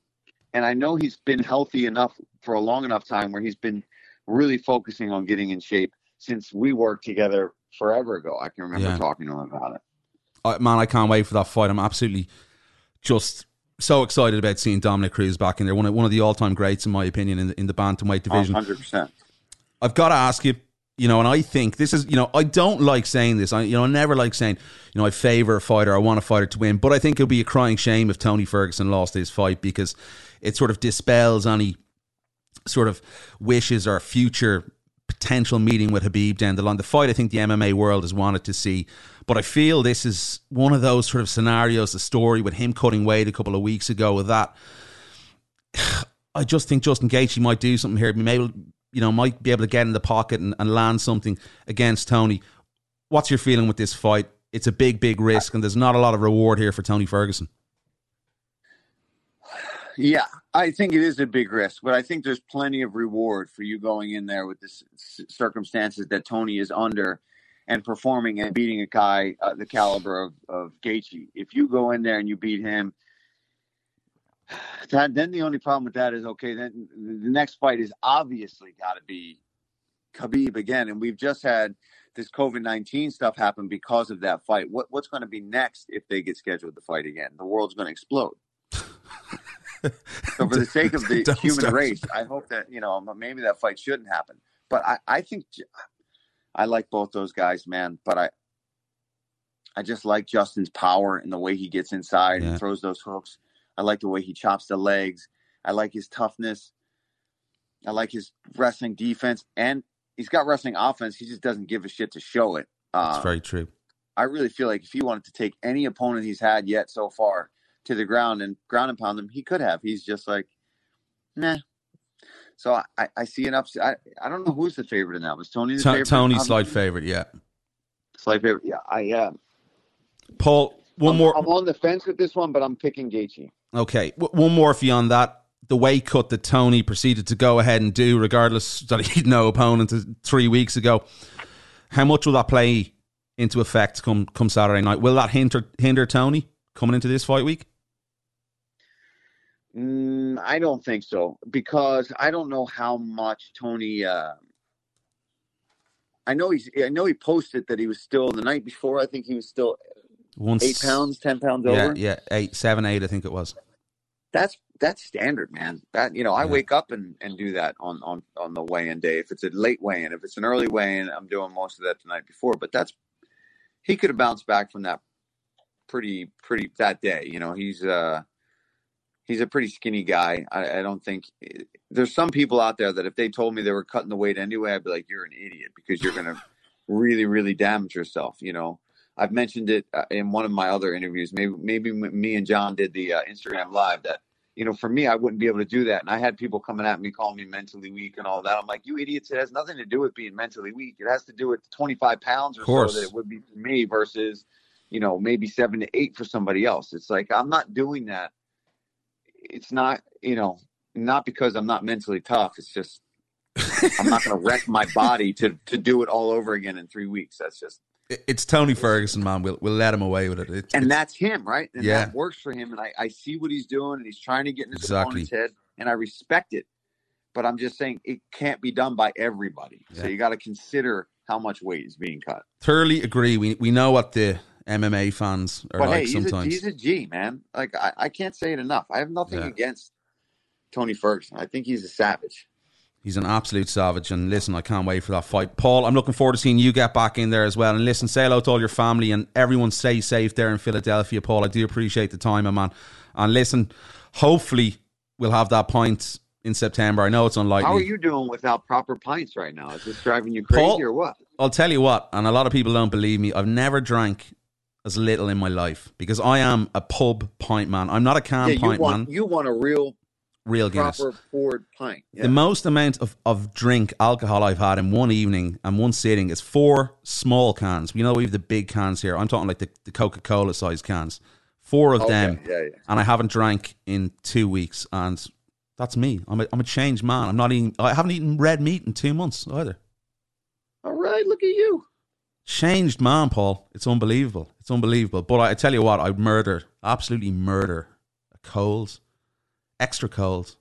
And I know he's been healthy enough for a long enough time where he's been really focusing on getting in shape. Since we worked together forever ago, I can remember yeah. talking to him about it. Uh, man, I can't wait for that fight. I'm absolutely just so excited about seeing Dominic Cruz back in there. One of, one of the all-time greats, in my opinion, in the, in the bantamweight division. one hundred percent. I've got to ask you, you know, and I think this is, you know, I don't like saying this. I, you know, I never like saying, you know, I favor a fighter, I want a fighter to win. But I think it would be a crying shame if Tony Ferguson lost his fight, because it sort of dispels any sort of wishes or future potential meeting with Khabib down the line. The fight I think the M M A world has wanted to see, but I feel this is one of those sort of scenarios. The story with him cutting weight a couple of weeks ago with that, I just think Justin Gaethje might do something here. Maybe, you know, might be able to get in the pocket and, and land something against Tony. What's your feeling with this fight? It's a big, big risk, and there's not a lot of reward here for Tony Ferguson. Yeah, I think it is a big risk, but I think there's plenty of reward for you going in there with the c- circumstances that Tony is under and performing and beating a guy uh, the caliber of, of Gaethje. If you go in there and you beat him, that, then the only problem with that is, okay, then the next fight is obviously got to be Khabib again. And we've just had this covid nineteen stuff happen because of that fight. What, what's going to be next if they get scheduled to fight again? The world's going to explode. So for the sake of the Don't human start. race, I hope that, you know, maybe that fight shouldn't happen. But I, I think I like both those guys, man. But I I just like Justin's power and the way he gets inside yeah. and throws those hooks. I like the way he chops the legs. I like his toughness. I like his wrestling defense. And he's got wrestling offense. He just doesn't give a shit to show it. That's uh, very true. I really feel like if he wanted to take any opponent he's had yet so far to the ground and ground and pound them, he could have. He's just like, nah. So I, I see an upset. I, I don't know who's the favorite in that. Was Tony the T- favorite? Tony's slight favorite, yeah. Slight favorite, yeah. I uh, Paul, one I'm, more. I'm on the fence with this one, but I'm picking Gaethje. Okay, w- one more for you on that. The weight cut that Tony proceeded to go ahead and do, regardless that he had no opponent three weeks ago. How much will that play into effect come come Saturday night? Will that hinder hinder Tony coming into this fight week? Mm, I don't think so, because I don't know how much Tony. Uh, I know he's. I know he posted that he was still the night before. I think he was still Once, eight pounds, ten pounds yeah, over. Yeah, eight, seven, eight. I think it was. That's that's standard, man. That you know, I yeah. wake up and, and do that on, on, on the weigh-in day. If it's a late weigh-in, if it's an early weigh-in, I'm doing most of that the night before. But that's he could have bounced back from that pretty pretty that day. You know, he's. Uh, he's a pretty skinny guy. I, I don't think – there's some people out there that if they told me they were cutting the weight anyway, I'd be like, you're an idiot because you're going to really, really damage yourself, you know. I've mentioned it in one of my other interviews. Maybe maybe me and John did the uh, Instagram Live that, you know, for me, I wouldn't be able to do that. And I had people coming at me, calling me mentally weak and all that. I'm like, you idiots, it has nothing to do with being mentally weak. It has to do with twenty-five pounds or so that it would be for me versus, you know, maybe seven to eight for somebody else. It's like, I'm not doing that. It's not, you know, not because I'm not mentally tough. It's just I'm not going to wreck my body to, to do it all over again in three weeks. That's just. It's Tony Ferguson, man. We'll, we'll let him away with it. It's, and it's, that's him, right? And yeah. That works for him. And I, I see what he's doing, and he's trying to get into exactly. his head, and I respect it. But I'm just saying it can't be done by everybody. Yeah. So you got to consider how much weight is being cut. Thoroughly agree. We we know what the M M A fans are but like hey, he's sometimes. A, he's a G, man. Like, I, I can't say it enough. I have nothing yeah. against Tony Ferguson. I think he's a savage. He's an absolute savage, and listen, I can't wait for that fight. Paul, I'm looking forward to seeing you get back in there as well. And listen, say hello to all your family, and everyone stay safe there in Philadelphia, Paul. I do appreciate the time, my man. And listen, hopefully we'll have that pint in September. I know it's unlikely. How are you doing without proper pints right now? Is this driving you crazy Paul, or what? I'll tell you what, and a lot of people don't believe me, I've never drank as little in my life because I am a pub pint man. I'm not a can yeah, you pint want, man. You want a real... Real Guinness. Proper poured pint. Yeah. The most amount of, of drink alcohol I've had in one evening and one sitting is four small cans. We know we have the big cans here. I'm talking like the, the Coca-Cola size cans. Four of okay. them. Yeah, yeah. And I haven't drank in two weeks. And that's me. I'm a, I'm a changed man. I'm not eating, I haven't eaten red meat in two months either. All right. Look at you. Changed man, Paul. It's unbelievable. It's unbelievable. But I, I tell you what, I murder, absolutely murder a cold. Extra cold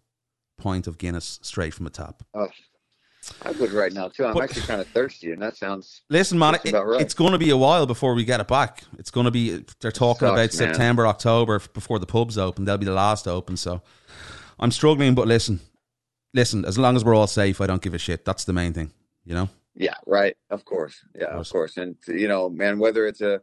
pint of Guinness straight from the tap. Oh, I would right now, too. I'm but, actually kind of thirsty, and that sounds... Listen, man, it, right. it's going to be a while before we get it back. It's going to be... They're talking sucks, about man. September, October, before the pubs open. They'll be the last open, so... I'm struggling, but listen. Listen, as long as we're all safe, I don't give a shit. That's the main thing, you know? Yeah, right. Of course. Yeah, of course. Of course. And, you know, man, whether it's a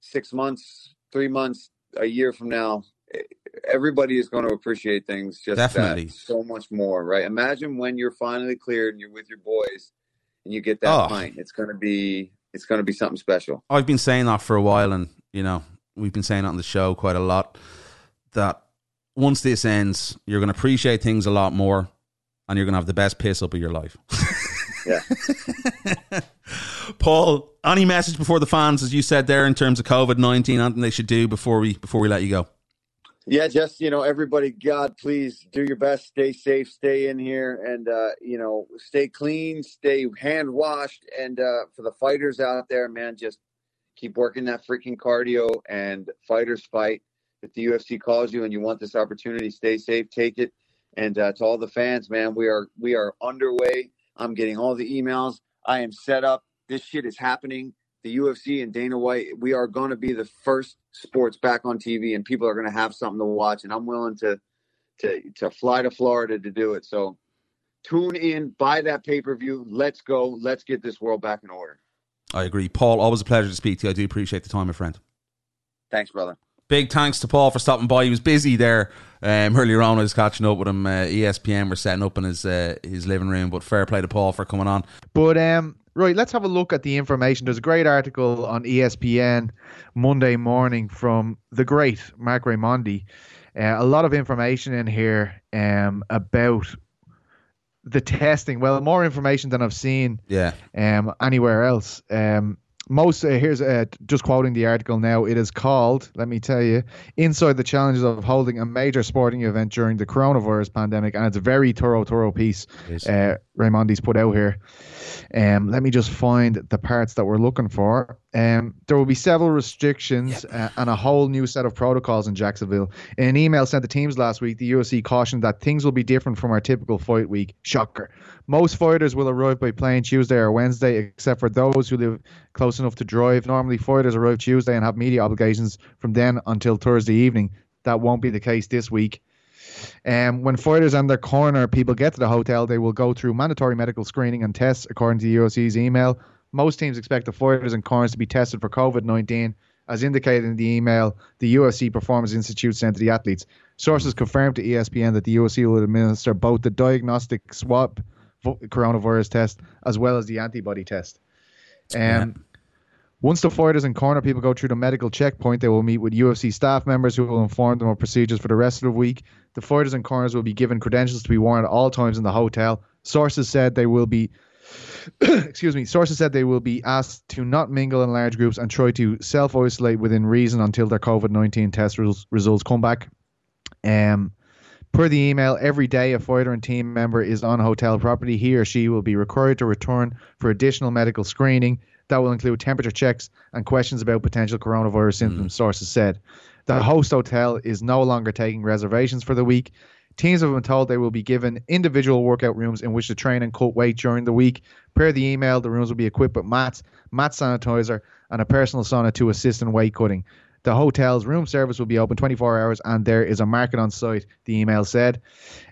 six months, three months, a year from now... It, everybody is going to appreciate things just definitely that so much more, right? Imagine when you're finally cleared and you're with your boys and you get that oh. pint. It's going to be it's going to be something special. I've been saying that for a while, and you know we've been saying it on the show quite a lot that once this ends, you're going to appreciate things a lot more, and you're going to have the best piss up of your life. Yeah. Paul, any message before the fans, as you said there, in terms of COVID nineteen, anything they should do before we before we let you go? Yeah, just, you know, everybody, God, please do your best. Stay safe. Stay in here and, uh, you know, stay clean, stay hand washed. And uh, for the fighters out there, man, just keep working that freaking cardio and fighters fight. If the U F C calls you and you want this opportunity, stay safe. Take it. And uh, to all the fans, man, we are we are underway. I'm getting all the emails. I am set up. This shit is happening. The U F C and Dana White, we are going to be the first sports back on T V, and people are going to have something to watch, and I'm willing to to to fly to Florida to do it. So tune in, buy that pay-per-view. Let's go. Let's get this world back in order. I agree. Paul, always a pleasure to speak to you. I do appreciate the time, my friend. Thanks, brother. Big thanks to Paul for stopping by. He was busy there um, earlier on. I was catching up with him. Uh, E S P N were setting up in his uh, his living room, but fair play to Paul for coming on. But um, right, let's have a look at the information. There's a great article on E S P N Monday morning from the great Mark Raimondi. Uh, a lot of information in here um, about the testing. Well, more information than I've seen yeah. um, anywhere else. Um Most uh, here's uh, just quoting the article now. It is called, let me tell you, Inside the Challenges of Holding a Major Sporting Event During the Coronavirus Pandemic, and it's a very thorough, thorough piece uh, Raimondi's put out here. Um, let me just find the parts that we're looking for. Um, there will be several restrictions uh, and a whole new set of protocols in Jacksonville. In an email sent to teams last week, the U F C cautioned that things will be different from our typical fight week. Shocker. Most fighters will arrive by plane Tuesday or Wednesday, except for those who live close enough to drive. Normally, fighters arrive Tuesday and have media obligations from then until Thursday evening. That won't be the case this week. Um, when fighters and their corner people get to the hotel, they will go through mandatory medical screening and tests, according to the U F C's email. Most teams expect the fighters and corners to be tested for COVID nineteen As indicated in the email, the U F C Performance Institute sent to the athletes. Sources confirmed to E S P N that the U F C will administer both the diagnostic swab coronavirus test as well as the antibody test. Um, yeah. Once the fighters and corner people go through the medical checkpoint, they will meet with U F C staff members who will inform them of procedures for the rest of the week. The fighters and corners will be given credentials to be worn at all times in the hotel. Sources said they will be excuse me, sources said they will be asked to not mingle in large groups and try to self-isolate within reason until their COVID nineteen test res- results come back. Um, per the email, every day a fighter and team member is on hotel property, he or she will be required to return for additional medical screening. That will include temperature checks and questions about potential coronavirus symptoms, mm. sources said. The host hotel is no longer taking reservations for the week. Teams have been told they will be given individual workout rooms in which to train and cut weight during the week. Per the email, the rooms will be equipped with mats, mat sanitizer, and a personal sauna to assist in weight cutting. The hotel's room service will be open twenty-four hours, and there is a market on site, the email said.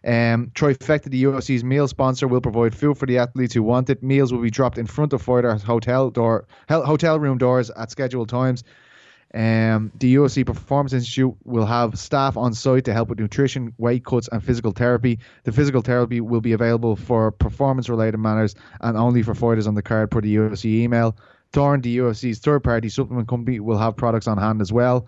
Um, Trifecta, the U F C's meal sponsor, will provide food for the athletes who want it. Meals will be dropped in front of fighters' hotel door, hotel room doors at scheduled times. Um, the U F C Performance Institute will have staff on site to help with nutrition, weight cuts, and physical therapy. The physical therapy will be available for performance-related matters and only for fighters on the card per the U F C email. Thorne, the U F C's third-party supplement company, will have products on hand as well.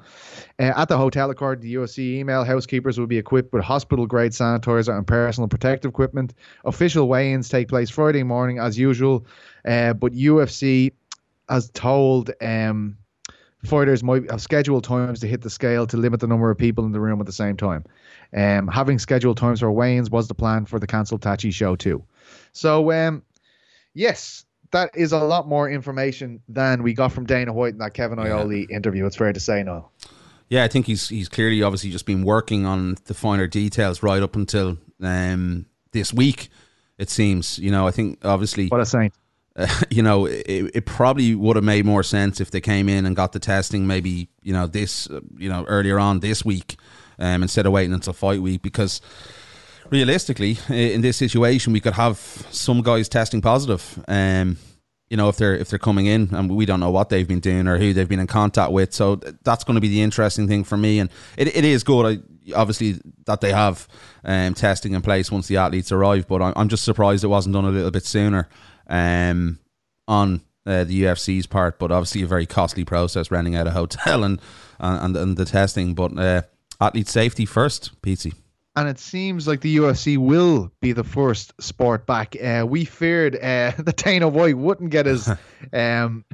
Uh, at the hotel, according to the U F C email, housekeepers will be equipped with hospital-grade sanitizer and personal protective equipment. Official weigh-ins take place Friday morning as usual, uh, but U F C has told... Um, fighters might have scheduled times to hit the scale to limit the number of people in the room at the same time. Um, having scheduled times for weigh-ins was the plan for the cancelled Tachi show too. So, um, yes, that is a lot more information than we got from Dana White in that Kevin Ioli yeah. interview. It's fair to say, Noel. Yeah, I think he's he's clearly obviously just been working on the finer details right up until um, this week, it seems. You know, I think obviously... What a saint. Uh, you know, it, it probably would have made more sense if they came in and got the testing maybe, you know, this, uh, you know, earlier on this week um, instead of waiting until fight week, because realistically, in this situation, we could have some guys testing positive, um, you know, if they're if they're coming in, and we don't know what they've been doing or who they've been in contact with. So that's going to be the interesting thing for me. And it, it is good, I, obviously, that they have um, testing in place once the athletes arrive, but I'm, I'm just surprised it wasn't done a little bit sooner. Um, on uh, the U F C's part, but obviously a very costly process renting out a hotel and and, and the testing. But uh, athlete safety first, P C. And it seems like the U F C will be the first sport back. Uh, we feared uh, that Dana White wouldn't get his um,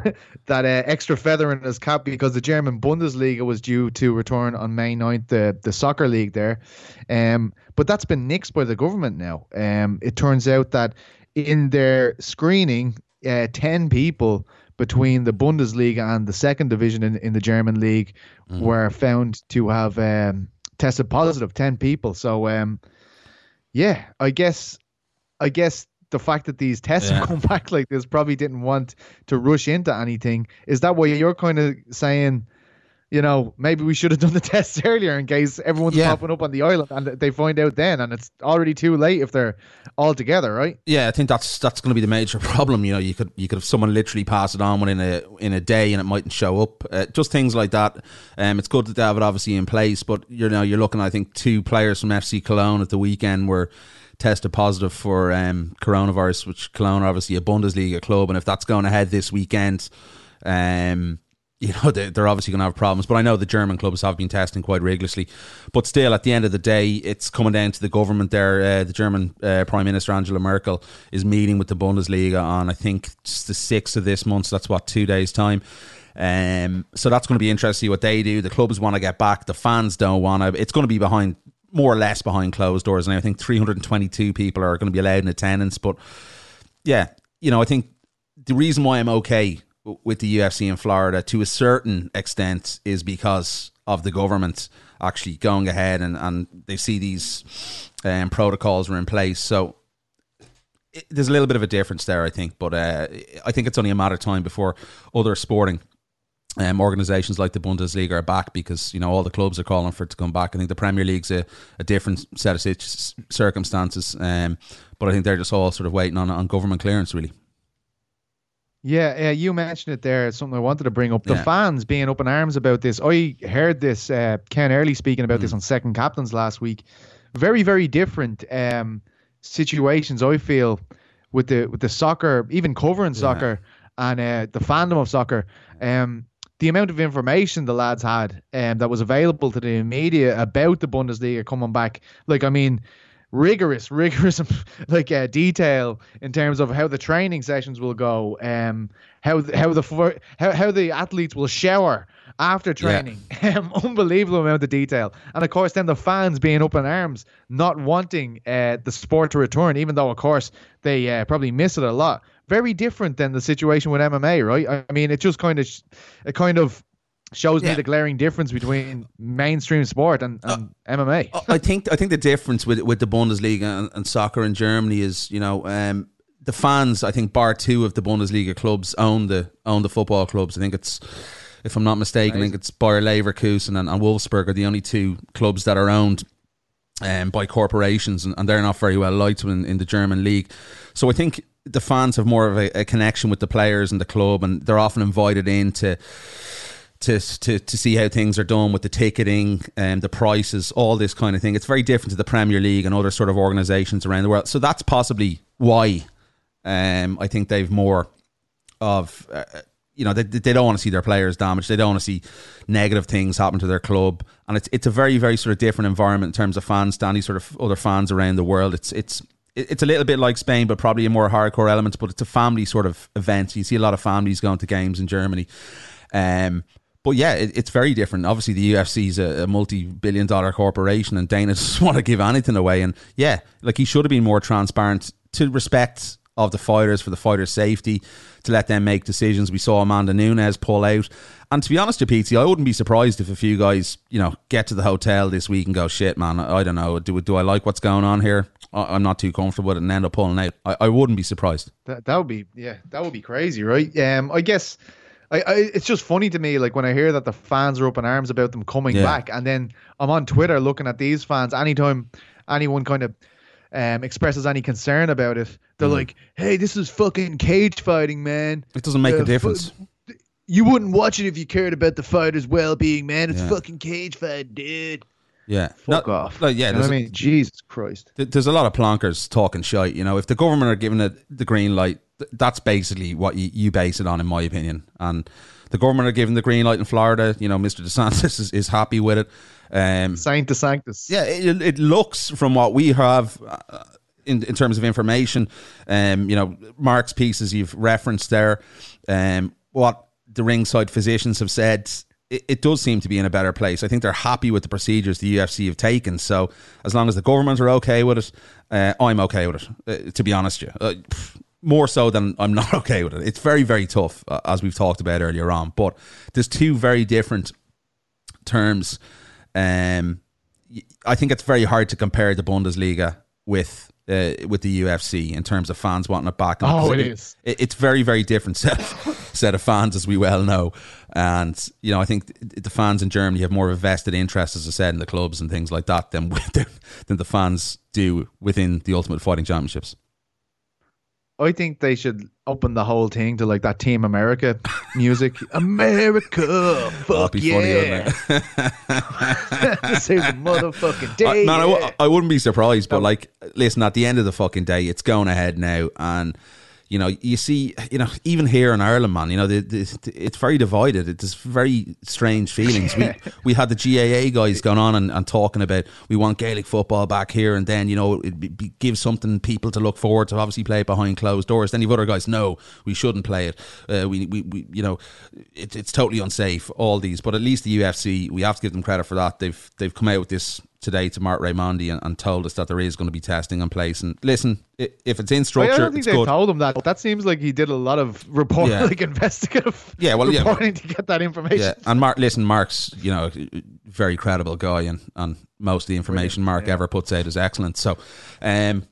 that uh, extra feather in his cap because the German Bundesliga was due to return on May ninth, the, the soccer league there. Um, but that's been nixed by the government now. Um, it turns out that in their screening, uh, ten people between the Bundesliga and the second division in, in the German league mm. were found to have um, tested positive. Ten people. So, um, yeah, I guess, I guess the fact that these tests yeah. have come back like this probably didn't want to rush into anything. Is that why you're kind of saying, you know, maybe we should have done the tests earlier in case everyone's yeah. popping up on the island and they find out then, and it's already too late if they're all together, right? Yeah, I think that's that's going to be the major problem. You know, you could you could have someone literally pass it on within a in a day, and it mightn't show up. Uh, just things like that. Um, it's good that they have it obviously in place, but you know, you're looking. I think two players from F C Cologne at the weekend were tested positive for um, coronavirus, which Cologne are obviously a Bundesliga club, and if that's going ahead this weekend, um. You know, they're obviously going to have problems. But I know the German clubs have been testing quite rigorously. But still, at the end of the day, it's coming down to the government there. Uh, the German uh, Prime Minister, Angela Merkel, is meeting with the Bundesliga on, I think, it's the sixth of this month. So that's, what, two days' time. Um, so that's going to be interesting to see what they do. The clubs want to get back. The fans don't want to. It's going to be behind, more or less behind closed doors. And I think three hundred twenty-two people are going to be allowed in attendance. But, yeah, you know, I think the reason why I'm okay with the U F C in Florida to a certain extent is because of the government actually going ahead and, and they see these um, protocols are in place. So it, there's a little bit of a difference there, I think. But uh, I think it's only a matter of time before other sporting um, organizations like the Bundesliga are back because, you know, all the clubs are calling for it to come back. I think the Premier League's a, a different set of circumstances. Um, but I think they're just all sort of waiting on, on government clearance, really. Yeah, yeah, you mentioned it there. It's something I wanted to bring up. The yeah. fans being up in arms about this. I heard this, uh, Ken Early speaking about mm. this on Second Captains last week. Very, very different um, situations, I feel, with the with the soccer, even covering yeah. soccer and uh, the fandom of soccer. Um, the amount of information the lads had um, that was available to the media about the Bundesliga coming back. Like, I mean... rigorous, rigorous, like uh, detail in terms of how the training sessions will go, um, how th- how the for- how how the athletes will shower after training. Yeah. Um, unbelievable amount of detail, and of course, then the fans being up in arms, not wanting uh, the sport to return, even though of course they uh, probably miss it a lot. Very different than the situation with M M A, right? I mean, it just kind of, sh- it kind of. shows yeah. me the glaring difference between mainstream sport and, and uh, M M A. I think I think the difference with with the Bundesliga and, and soccer in Germany is, you know, um, the fans, I think, bar two of the Bundesliga clubs own the own the football clubs. I think it's, if I'm not mistaken, nice. I think it's Bayer Leverkusen and, and Wolfsburg are the only two clubs that are owned um, by corporations, and, and they're not very well liked in, in the German league. So I think the fans have more of a, a connection with the players and the club, and they're often invited in to... To, to to see how things are done with the ticketing and um, the prices, all this kind of thing. It's very different to the Premier League and other sort of organisations around the world. So that's possibly why um, I think they've more of, uh, you know, they, they don't want to see their players damaged. They don't want to see negative things happen to their club. And it's it's a very, very sort of different environment in terms of fans, standing sort of other fans around the world. It's it's it's a little bit like Spain, but probably a more hardcore element. But it's a family sort of event. You see a lot of families going to games in Germany. Um But yeah, it, it's very different. Obviously, the U F C is a, a multi-billion dollar corporation, and Dana doesn't want to give anything away. And yeah, like, he should have been more transparent to respect of the fighters, for the fighters' safety, to let them make decisions. We saw Amanda Nunes pull out. And to be honest with you, Petey, I wouldn't be surprised if a few guys, you know, get to the hotel this week and go, shit, man, I don't know. Do, do I like what's going on here? I'm not too comfortable with it, and end up pulling out. I, I wouldn't be surprised. That, that would be, yeah, that would be crazy, right? Um, I guess... I, I, it's just funny to me, like, when I hear that the fans are up in arms about them coming yeah. back, and then I'm on Twitter looking at these fans. Anytime anyone kind of um, expresses any concern about it, they're mm. like, hey, this is fucking cage fighting, man. It doesn't make uh, a difference. F- you wouldn't watch it if you cared about the fighters' well-being, man. It's yeah. fucking cage fight, dude. Yeah. Fuck no, off. Like, yeah, you know what I mean? A, Jesus Christ. Th- there's a lot of plonkers talking shite. You know, if the government are giving it the green light, that's basically what you, you base it on, in my opinion. And the government are giving the green light in Florida. You know, Mister DeSantis is, is happy with it. Um, Sanctus Sanctus. Yeah, it, it looks from what we have uh, in in terms of information. Um, you know, Mark's pieces you've referenced there. Um, what the ringside physicians have said. It, it does seem to be in a better place. I think they're happy with the procedures the U F C have taken. So as long as the government are okay with it, uh, I'm okay with it. Uh, to be honest, yeah. Uh, More so than I'm not okay with it. It's very, very tough, uh, as we've talked about earlier on. But there's two very different terms. Um, I think it's very hard to compare the Bundesliga with uh, with the U F C in terms of fans wanting it back. Oh, it, it is. It, it's very, very different set of, set of fans, as we well know. And, you know, I think the fans in Germany have more of a vested interest, as I said, in the clubs and things like that than than the fans do within the Ultimate Fighting Championships. I think they should open the whole thing to, like, that Team America music. America, fuck yeah! Funny, this is a motherfucking day. I, man, yeah. I, w- I wouldn't be surprised, but like, listen, at the end of the fucking day, it's going ahead now, and you know, you see, you know, even here in Ireland, man, you know, the, the, the, it's very divided. It's very strange feelings. we we had the G A A guys going on and, and talking about, we want Gaelic football back here, and then, you know, it be, give something people to look forward to. Obviously, play it behind closed doors. Then you've other guys, no, we shouldn't play it. Uh, we, we we you know, it, it's totally unsafe. All these, but at least the U F C, we have to give them credit for that. They've they've come out with this today to Mark Raimondi and, and told us that there is going to be testing in place. And listen, if it's in structure, I don't think they good. told him that. That seems like he did a lot of report, yeah. like investigative yeah, well, reporting yeah. to get that information. Yeah. And Mark, listen, Mark's, you know, very credible guy, and, and most of the information Mark yeah. ever puts out is excellent. So um,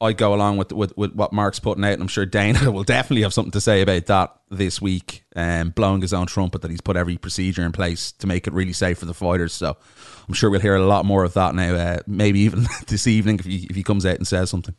I go along with, with, with what Mark's putting out, and I'm sure Dana will definitely have something to say about that this week, um, blowing his own trumpet that he's put every procedure in place to make it really safe for the fighters. So I'm sure we'll hear a lot more of that now, uh, maybe even this evening if he, if he comes out and says something.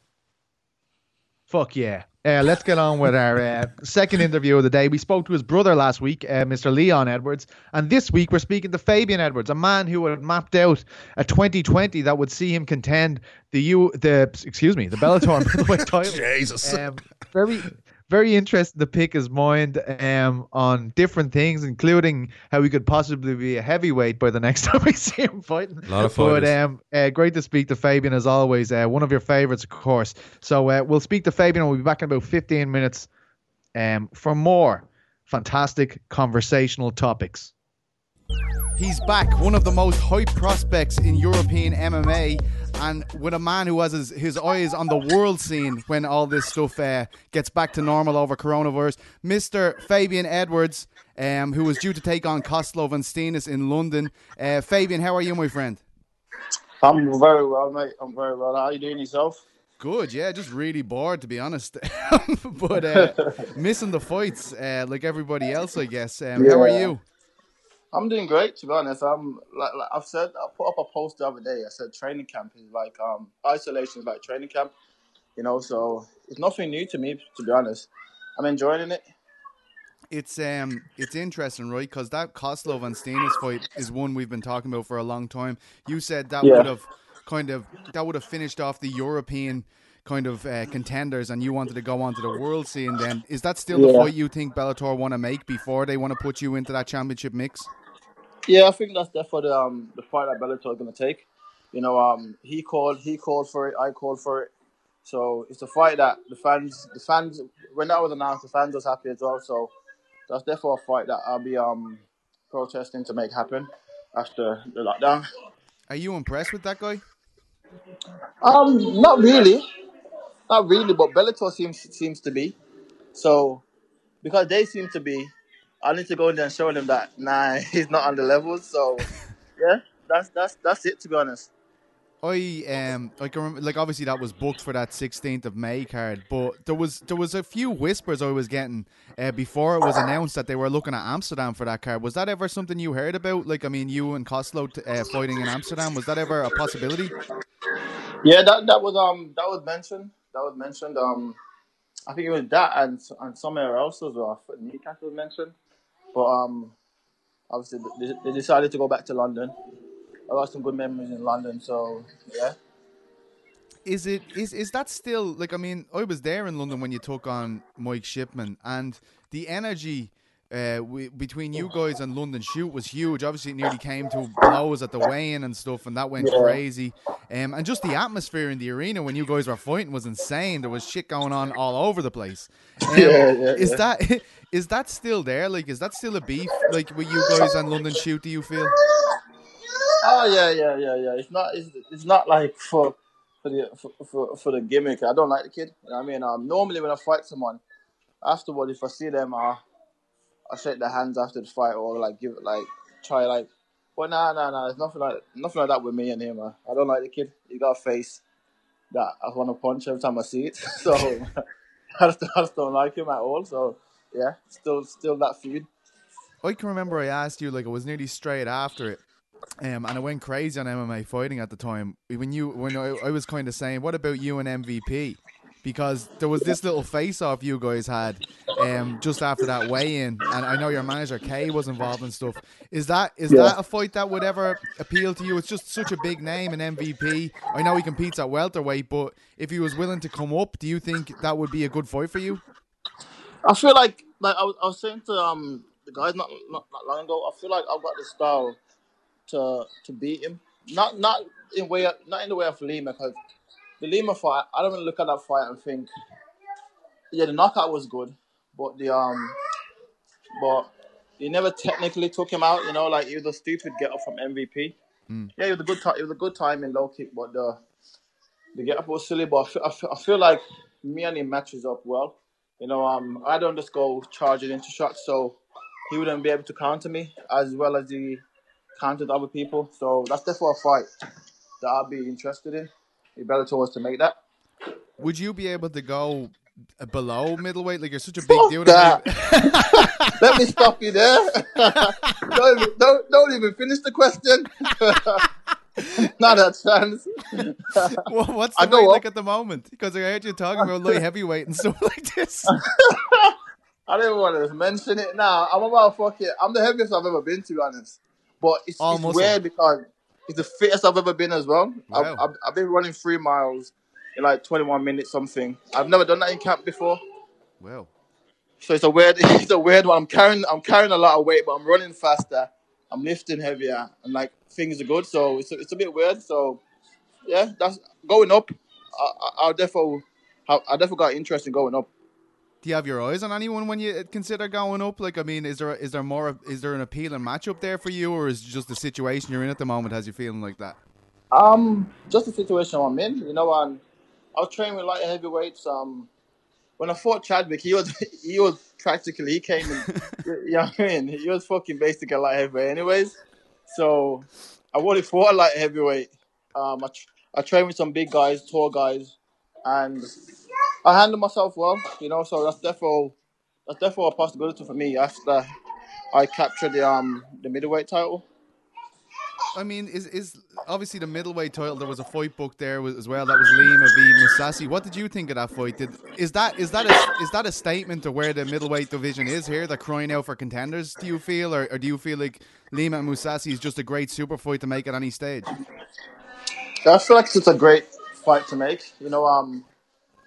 Fuck yeah. Uh, let's get on with our uh, second interview of the day. We spoke to his brother last week, uh, Mister Leon Edwards. And this week we're speaking to Fabian Edwards, a man who had mapped out a twenty twenty that would see him contend the U the excuse me, the Bellator middleweight title. Jesus. Um, very very interesting to pick his mind um, on different things, including how he could possibly be a heavyweight by the next time we see him fighting. A lot of fun. But um, uh, great to speak to Fabian as always. Uh, one of your favorites, of course. So uh, we'll speak to Fabian. We'll be back in about fifteen minutes um, for more fantastic conversational topics. He's back, one of the most hyped prospects in European M M A, and with a man who has his, his eyes on the world scene when all this stuff uh, gets back to normal over coronavirus, Mister Fabian Edwards, um, who was due to take on Kostlo Vonstainis in London. Uh, Fabian, how are you, my friend? I'm very well, mate. I'm very well. How are you doing yourself? Good, yeah. Just really bored, to be honest. But uh, missing the fights uh, like everybody else, I guess. Um, yeah. How are you? I'm doing great, to be honest. I'm like, like I've said, I put up a post the other day. I said training camp is like um isolation is like training camp, you know. So it's nothing new to me, to be honest. I'm enjoying it. It's um it's interesting, right? Because that Kostlo Vonstainis fight is one we've been talking about for a long time. You said that yeah. would have kind of that would have finished off the European kind of uh, contenders, and you wanted to go on to the world scene. Then is that still yeah. the fight you think Bellator want to make before they want to put you into that championship mix? Yeah, I think that's definitely the, um, the fight that Bellator is going to take. You know, um, he called, he called for it, I called for it. So it's a fight that the fans, the fans, when that was announced, the fans was happy as well. So that's definitely a fight that I'll be um, protesting to make happen after the lockdown. Are you impressed with that guy? Um, not really, not really. But Bellator seems seems to be. So because they seem to be. I need to go in there and show them that nah, he's not on the level. So, yeah, that's that's that's it, to be honest. I um like I remember, like obviously that was booked for that sixteenth of May card, but there was there was a few whispers I was getting uh, before it was announced that they were looking at Amsterdam for that card. Was that ever something you heard about? Like, I mean, you and Kostlo uh, fighting in Amsterdam, was that ever a possibility? Yeah, that that was um that was mentioned. That was mentioned. Um, I think it was that and and somewhere else as well. I think Newcastle was mentioned. But um, obviously, they, they decided to go back to London. I got some good memories in London, so yeah. Is it is is that still like? I mean, I was there in London when you took on Mike Shipman, and the energy uh, we, between you guys and London Shoot was huge. Obviously, it nearly came to blows at the weigh-in and stuff, and that went yeah. crazy. Um, and just the atmosphere in the arena when you guys were fighting was insane. There was shit going on all over the place. Um, yeah, yeah, is yeah. that? Is that still there? Like, is that still a beef? Like, with you guys on London Shoot, do you feel? Oh yeah, yeah, yeah, yeah. It's not. It's, it's not like for for the for, for for the gimmick. I don't like the kid. You know what I mean, um, normally when I fight someone, afterward, if I see them, I I shake their hands after the fight or like give it like try like. But nah, nah, nah. It's nothing like nothing like that with me and him. Man. I don't like the kid. He got a face that I want to punch every time I see it. So I, just, I just don't like him at all. So. Yeah, still still that feud. I can remember I asked you, like, it was nearly straight after it, um, and I went crazy on M M A fighting at the time. When you, when I, I was kind of saying, what about you and M V P? Because there was this little face-off you guys had um, just after that weigh-in, and I know your manager, Kay, was involved in stuff. Is that is yeah. that a fight that would ever appeal to you? It's just such a big name, an M V P. I know he competes at welterweight, but if he was willing to come up, do you think that would be a good fight for you? I feel like, like I was, I was saying to um the guys not, not not long ago. I feel like I've got the style to to beat him. Not not in way of, not in the way of Lima, because the Lima fight, I don't even look at that fight and think, yeah, the knockout was good, but the um, but he never technically took him out. You know, like he was a stupid get up from M V P. Mm. Yeah, it was a good time. It was a good time in low kick, but the the get up was silly. But I feel, I feel, I feel like me and him matches up well. You know, um, I don't just go charging into shots, so he wouldn't be able to counter me as well as he countered other people. So that's definitely a fight that I'd be interested in. It'd be better to us to make that. Would you be able to go below middleweight? Like, you're such a big dude. Let me stop you there. don't, even, don't, don't even finish the question. Not a chance. Well, what's the weight like at the moment? Because I heard you talking about light heavyweight and stuff like this. I didn't want to mention it now. I'm about fucking. I'm the heaviest I've ever been, to be honest. But it's, oh, it's weird because it's the fittest I've ever been as well. Wow. I've, I've, I've been running three miles in like twenty-one minutes something. I've never done that in camp before. Wow. So it's a weird. It's a weird one. I'm carrying. I'm carrying a lot of weight, but I'm running faster. I'm lifting heavier, and like things are good. So it's a, it's a bit weird. So yeah, that's going up. I I'll definitely. I definitely got interest in going up. Do you have your eyes on anyone when you consider going up? Like, I mean, is there is there more is there an appealing matchup there for you, or is it just the situation you're in at the moment has you feeling like that? Um, just the situation I'm in, you know. And I was training with light heavyweights. Um, when I fought Chadwick, he was he was practically he came in. You know what I mean? He was fucking basically a light heavyweight, anyways. So I wanted for a light heavyweight. Um, I tr- I trained with some big guys, tall guys, and I handle myself well, you know, so that's definitely that's definitely a possibility for me after I capture the um the middleweight title. I mean, is is obviously the middleweight title? There was a fight book there as well. That was Lima v Mousasi. What did you think of that fight? Did is that is that a, is that a statement to where the middleweight division is here? They're crying out for contenders. Do you feel, or, or do you feel like Lima and Mousasi is just a great super fight to make at any stage? I feel like it's a great fight to make. You know, um.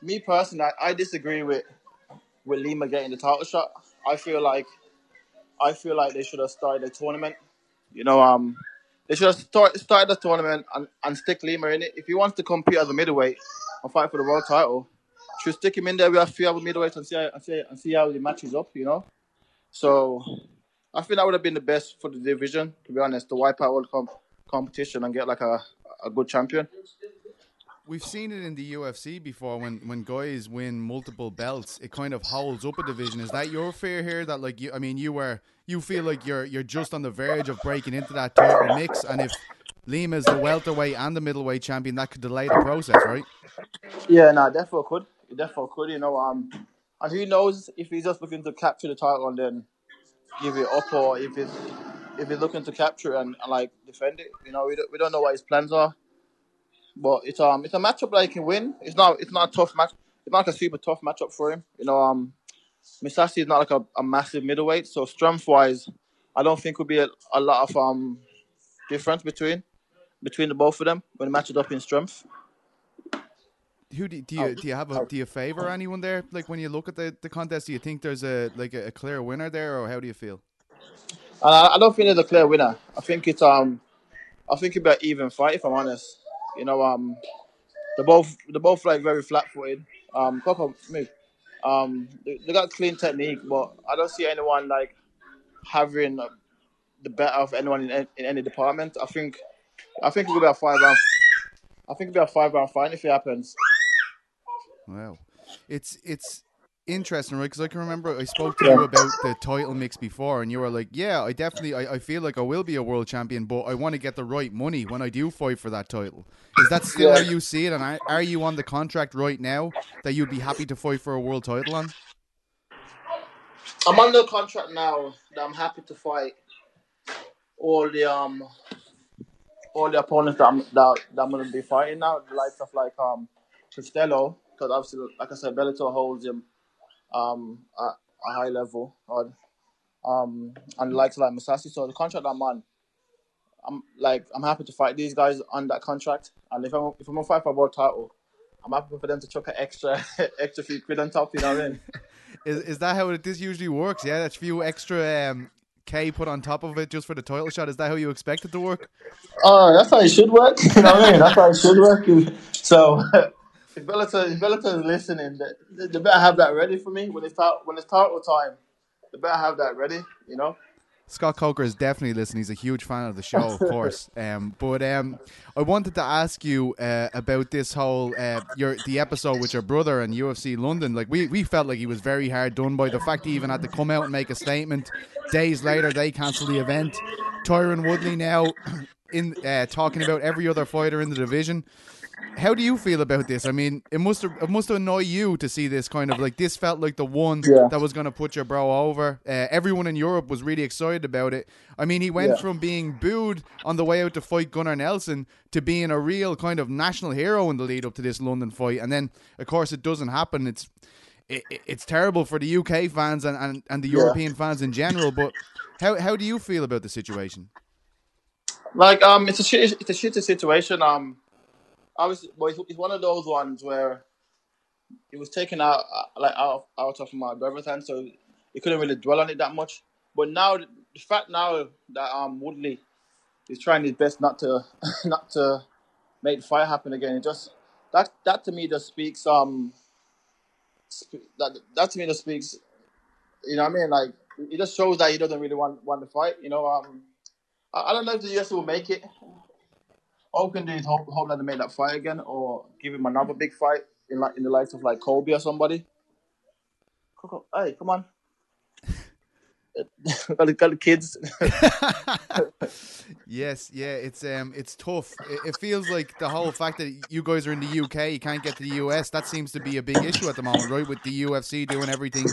Me personally, I, I disagree with with Lima getting the title shot. I feel like I feel like they should have started the tournament. You know, um, they should have start, started the tournament and, and stick Lima in it. If he wants to compete as a middleweight and fight for the world title, should stick him in there with a few other middleweights and see how, and see and see how the matches up. You know, so I think that would have been the best for the division. To be honest, to wipe out all the comp- competition and get like a a good champion. We've seen it in the U F C before when, when guys win multiple belts, it kind of holds up a division. Is that your fear here? That like you, I mean, you were you feel like you're you're just on the verge of breaking into that title mix, and if Lima is the welterweight and the middleweight champion, that could delay the process, right? Yeah, no, it definitely could. It definitely could. You know, um, and who knows if he's just looking to capture the title and then give it up, or if he's if he's looking to capture it and, and like defend it. You know, we don't, we don't know what his plans are. But it's um it's a matchup that he can win. It's not it's not a tough match. It's not like a super tough matchup for him. You know, um, Mousasi is not like a, a massive middleweight, so strength wise, I don't think would be a, a lot of um difference between between the both of them when matched up in strength. Who do, do you do you have a, do you favor anyone there? Like when you look at the, the contest, do you think there's a like a, a clear winner there, or how do you feel? Uh, I don't think there's a clear winner. I think it's um I think it'd be an even fight if I'm honest. You know, um, they're both they're both like very flat-footed. Um, Coco, move. Um, they, they got clean technique, but I don't see anyone like having uh, the better of anyone in, in any department. I think I think it'll be a five round. I think it'll be a five round fight if it happens. Wow, it's it's interesting, right? Because I can remember I spoke to yeah. you about the title mix before, and you were like, "Yeah, I definitely I, I feel like I will be a world champion, but I want to get the right money when I do fight for that title." Is that still yeah. how you see it? And I, are you on the contract right now that you'd be happy to fight for a world title on? I'm on the contract now that I'm happy to fight all the um all the opponents that I'm that, that I'm gonna be fighting now, the likes of like um Costello, because obviously, like I said, Bellator holds him um at a high level, or, um and like like Mousasi. So the contract I'm on, I'm like I'm happy to fight these guys on that contract, and if I'm if I'm gonna fight for a world title, I'm happy for them to chuck an extra extra few quid on top. You know what I mean? Is is that how it this usually works? Yeah, that's few extra um K put on top of it just for the title shot. Is that how you expect it to work? Oh, uh, that's how it should work. You know what I mean? That's how it should work. So. If Bellator, if Bellator is listening, they, they better have that ready for me when it's title when it's title time. They better have that ready, you know. Scott Coker is definitely listening. He's a huge fan of the show, of course. Um, but um, I wanted to ask you uh, about this whole uh, your the episode with your brother and U F C London. Like we, we felt like he was very hard done by the fact he even had to come out and make a statement. Days later, they cancelled the event. Tyron Woodley now in uh, talking about every other fighter in the division. how do you feel about this? I mean, it must it must annoy you to see this kind of like this felt like the one yeah. that was going to put your bro over. Uh, everyone in Europe was really excited about it. I mean, he went yeah. from being booed on the way out to fight Gunnar Nelson to being a real kind of national hero in the lead up to this London fight, and then of course it doesn't happen. It's it, it's terrible for the U K fans and and, and the yeah. European fans in general. But how how do you feel about the situation? Like um, it's a shit, it's a shitty situation. Um, obviously, but it's one of those ones where it was taken out like out out of my brother's hand, so he couldn't really dwell on it that much. But now the fact now that um Woodley is trying his best not to not to make the fight happen again, it just that that to me just speaks um sp- that that to me just speaks, you know what I mean? Like it just shows that he doesn't really want want the fight, you know um. I don't know if the U F C will make it. All we can do is hope, hope that they make that fight again, or give him another big fight in like in the likes of like Colby or somebody. Hey, come on! got, the, got the kids. Yes, yeah, it's um, it's tough. It, it feels like the whole fact that you guys are in the U K, you can't get to the U S. That seems to be a big issue at the moment, right? With the U F C doing everything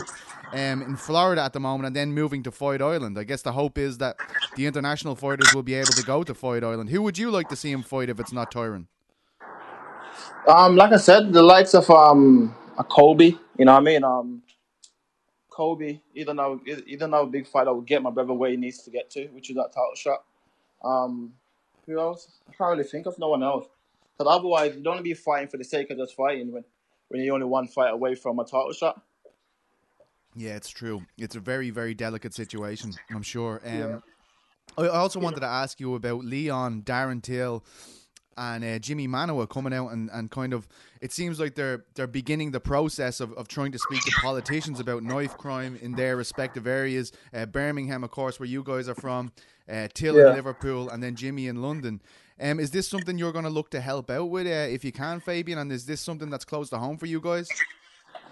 um in Florida at the moment, and then moving to Fight Island. I guess the hope is that the international fighters will be able to go to Fight Island. Who would you like to see him fight if it's not Tyron? Um, like I said, the likes of um a Kobe. You know what I mean? Um. Kobe, either now, either now, big fight I would get my brother where he needs to get to, which is that title shot. Um, who else? I can't really think of no one else. Because otherwise, you don't want to be fighting for the sake of just fighting when, when you're only one fight away from a title shot. Yeah, it's true. It's a very, very delicate situation, I'm sure. Um, yeah. I also wanted to ask you about Leon, Darren Till, and uh, Jimmy Manoa coming out and, and kind of, it seems like they're they're beginning the process of, of trying to speak to politicians about knife crime in their respective areas. Uh, Birmingham, of course, where you guys are from, uh, Till yeah. in Liverpool, and then Jimmy in London. Um, is this something you're going to look to help out with uh, if you can, Fabian? And is this something that's close to home for you guys?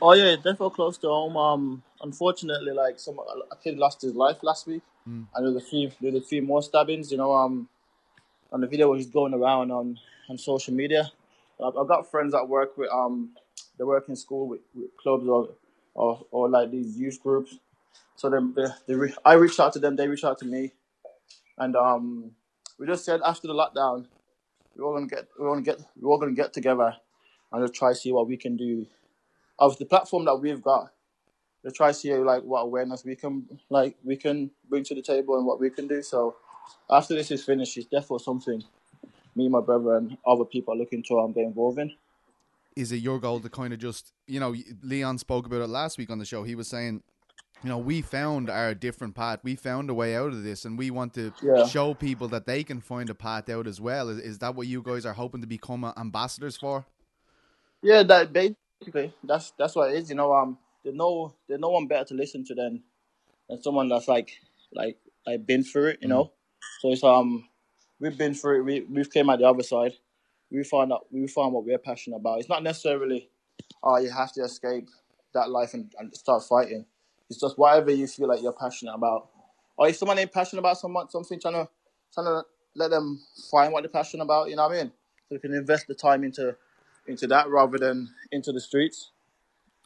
Oh yeah, definitely close to home. Um, unfortunately, like some a kid lost his life last week, mm. and there was a few there was a few more stabbings. You know, um. And the video was going around on, on social media. I've, I've got friends that work with, um, they work in school with, with clubs or, or or like these youth groups. So then they, they re- I reached out to them, they reached out to me, and um, we just said after the lockdown, we're all gonna get we're all gonna get we're all gonna get together and just try to see what we can do. Of the platform that we've got, to try to see like what awareness we can like we can bring to the table and what we can do. So. After this is finished, it's definitely something me, my brother, and other people are looking to um, get involved in. Is it your goal to kind of just, you know, Leon spoke about it last week on the show. He was saying, you know, we found our different path. We found a way out of this, and we want to yeah. show people that they can find a path out as well. Is, is that what you guys are hoping to become ambassadors for? Yeah, that basically, that's that's what it is. You know, um, there's no there's no one better to listen to than than someone that's like like like been through it, you mm. know. So it's um, we've been through it. We we've came out the other side. We found out. We found what we're passionate about. It's not necessarily, oh, you have to escape that life and, and start fighting. It's just whatever you feel like you're passionate about. Or if someone ain't passionate about someone something, trying to trying to let them find what they're passionate about. You know what I mean? So you can invest the time into into that rather than into the streets.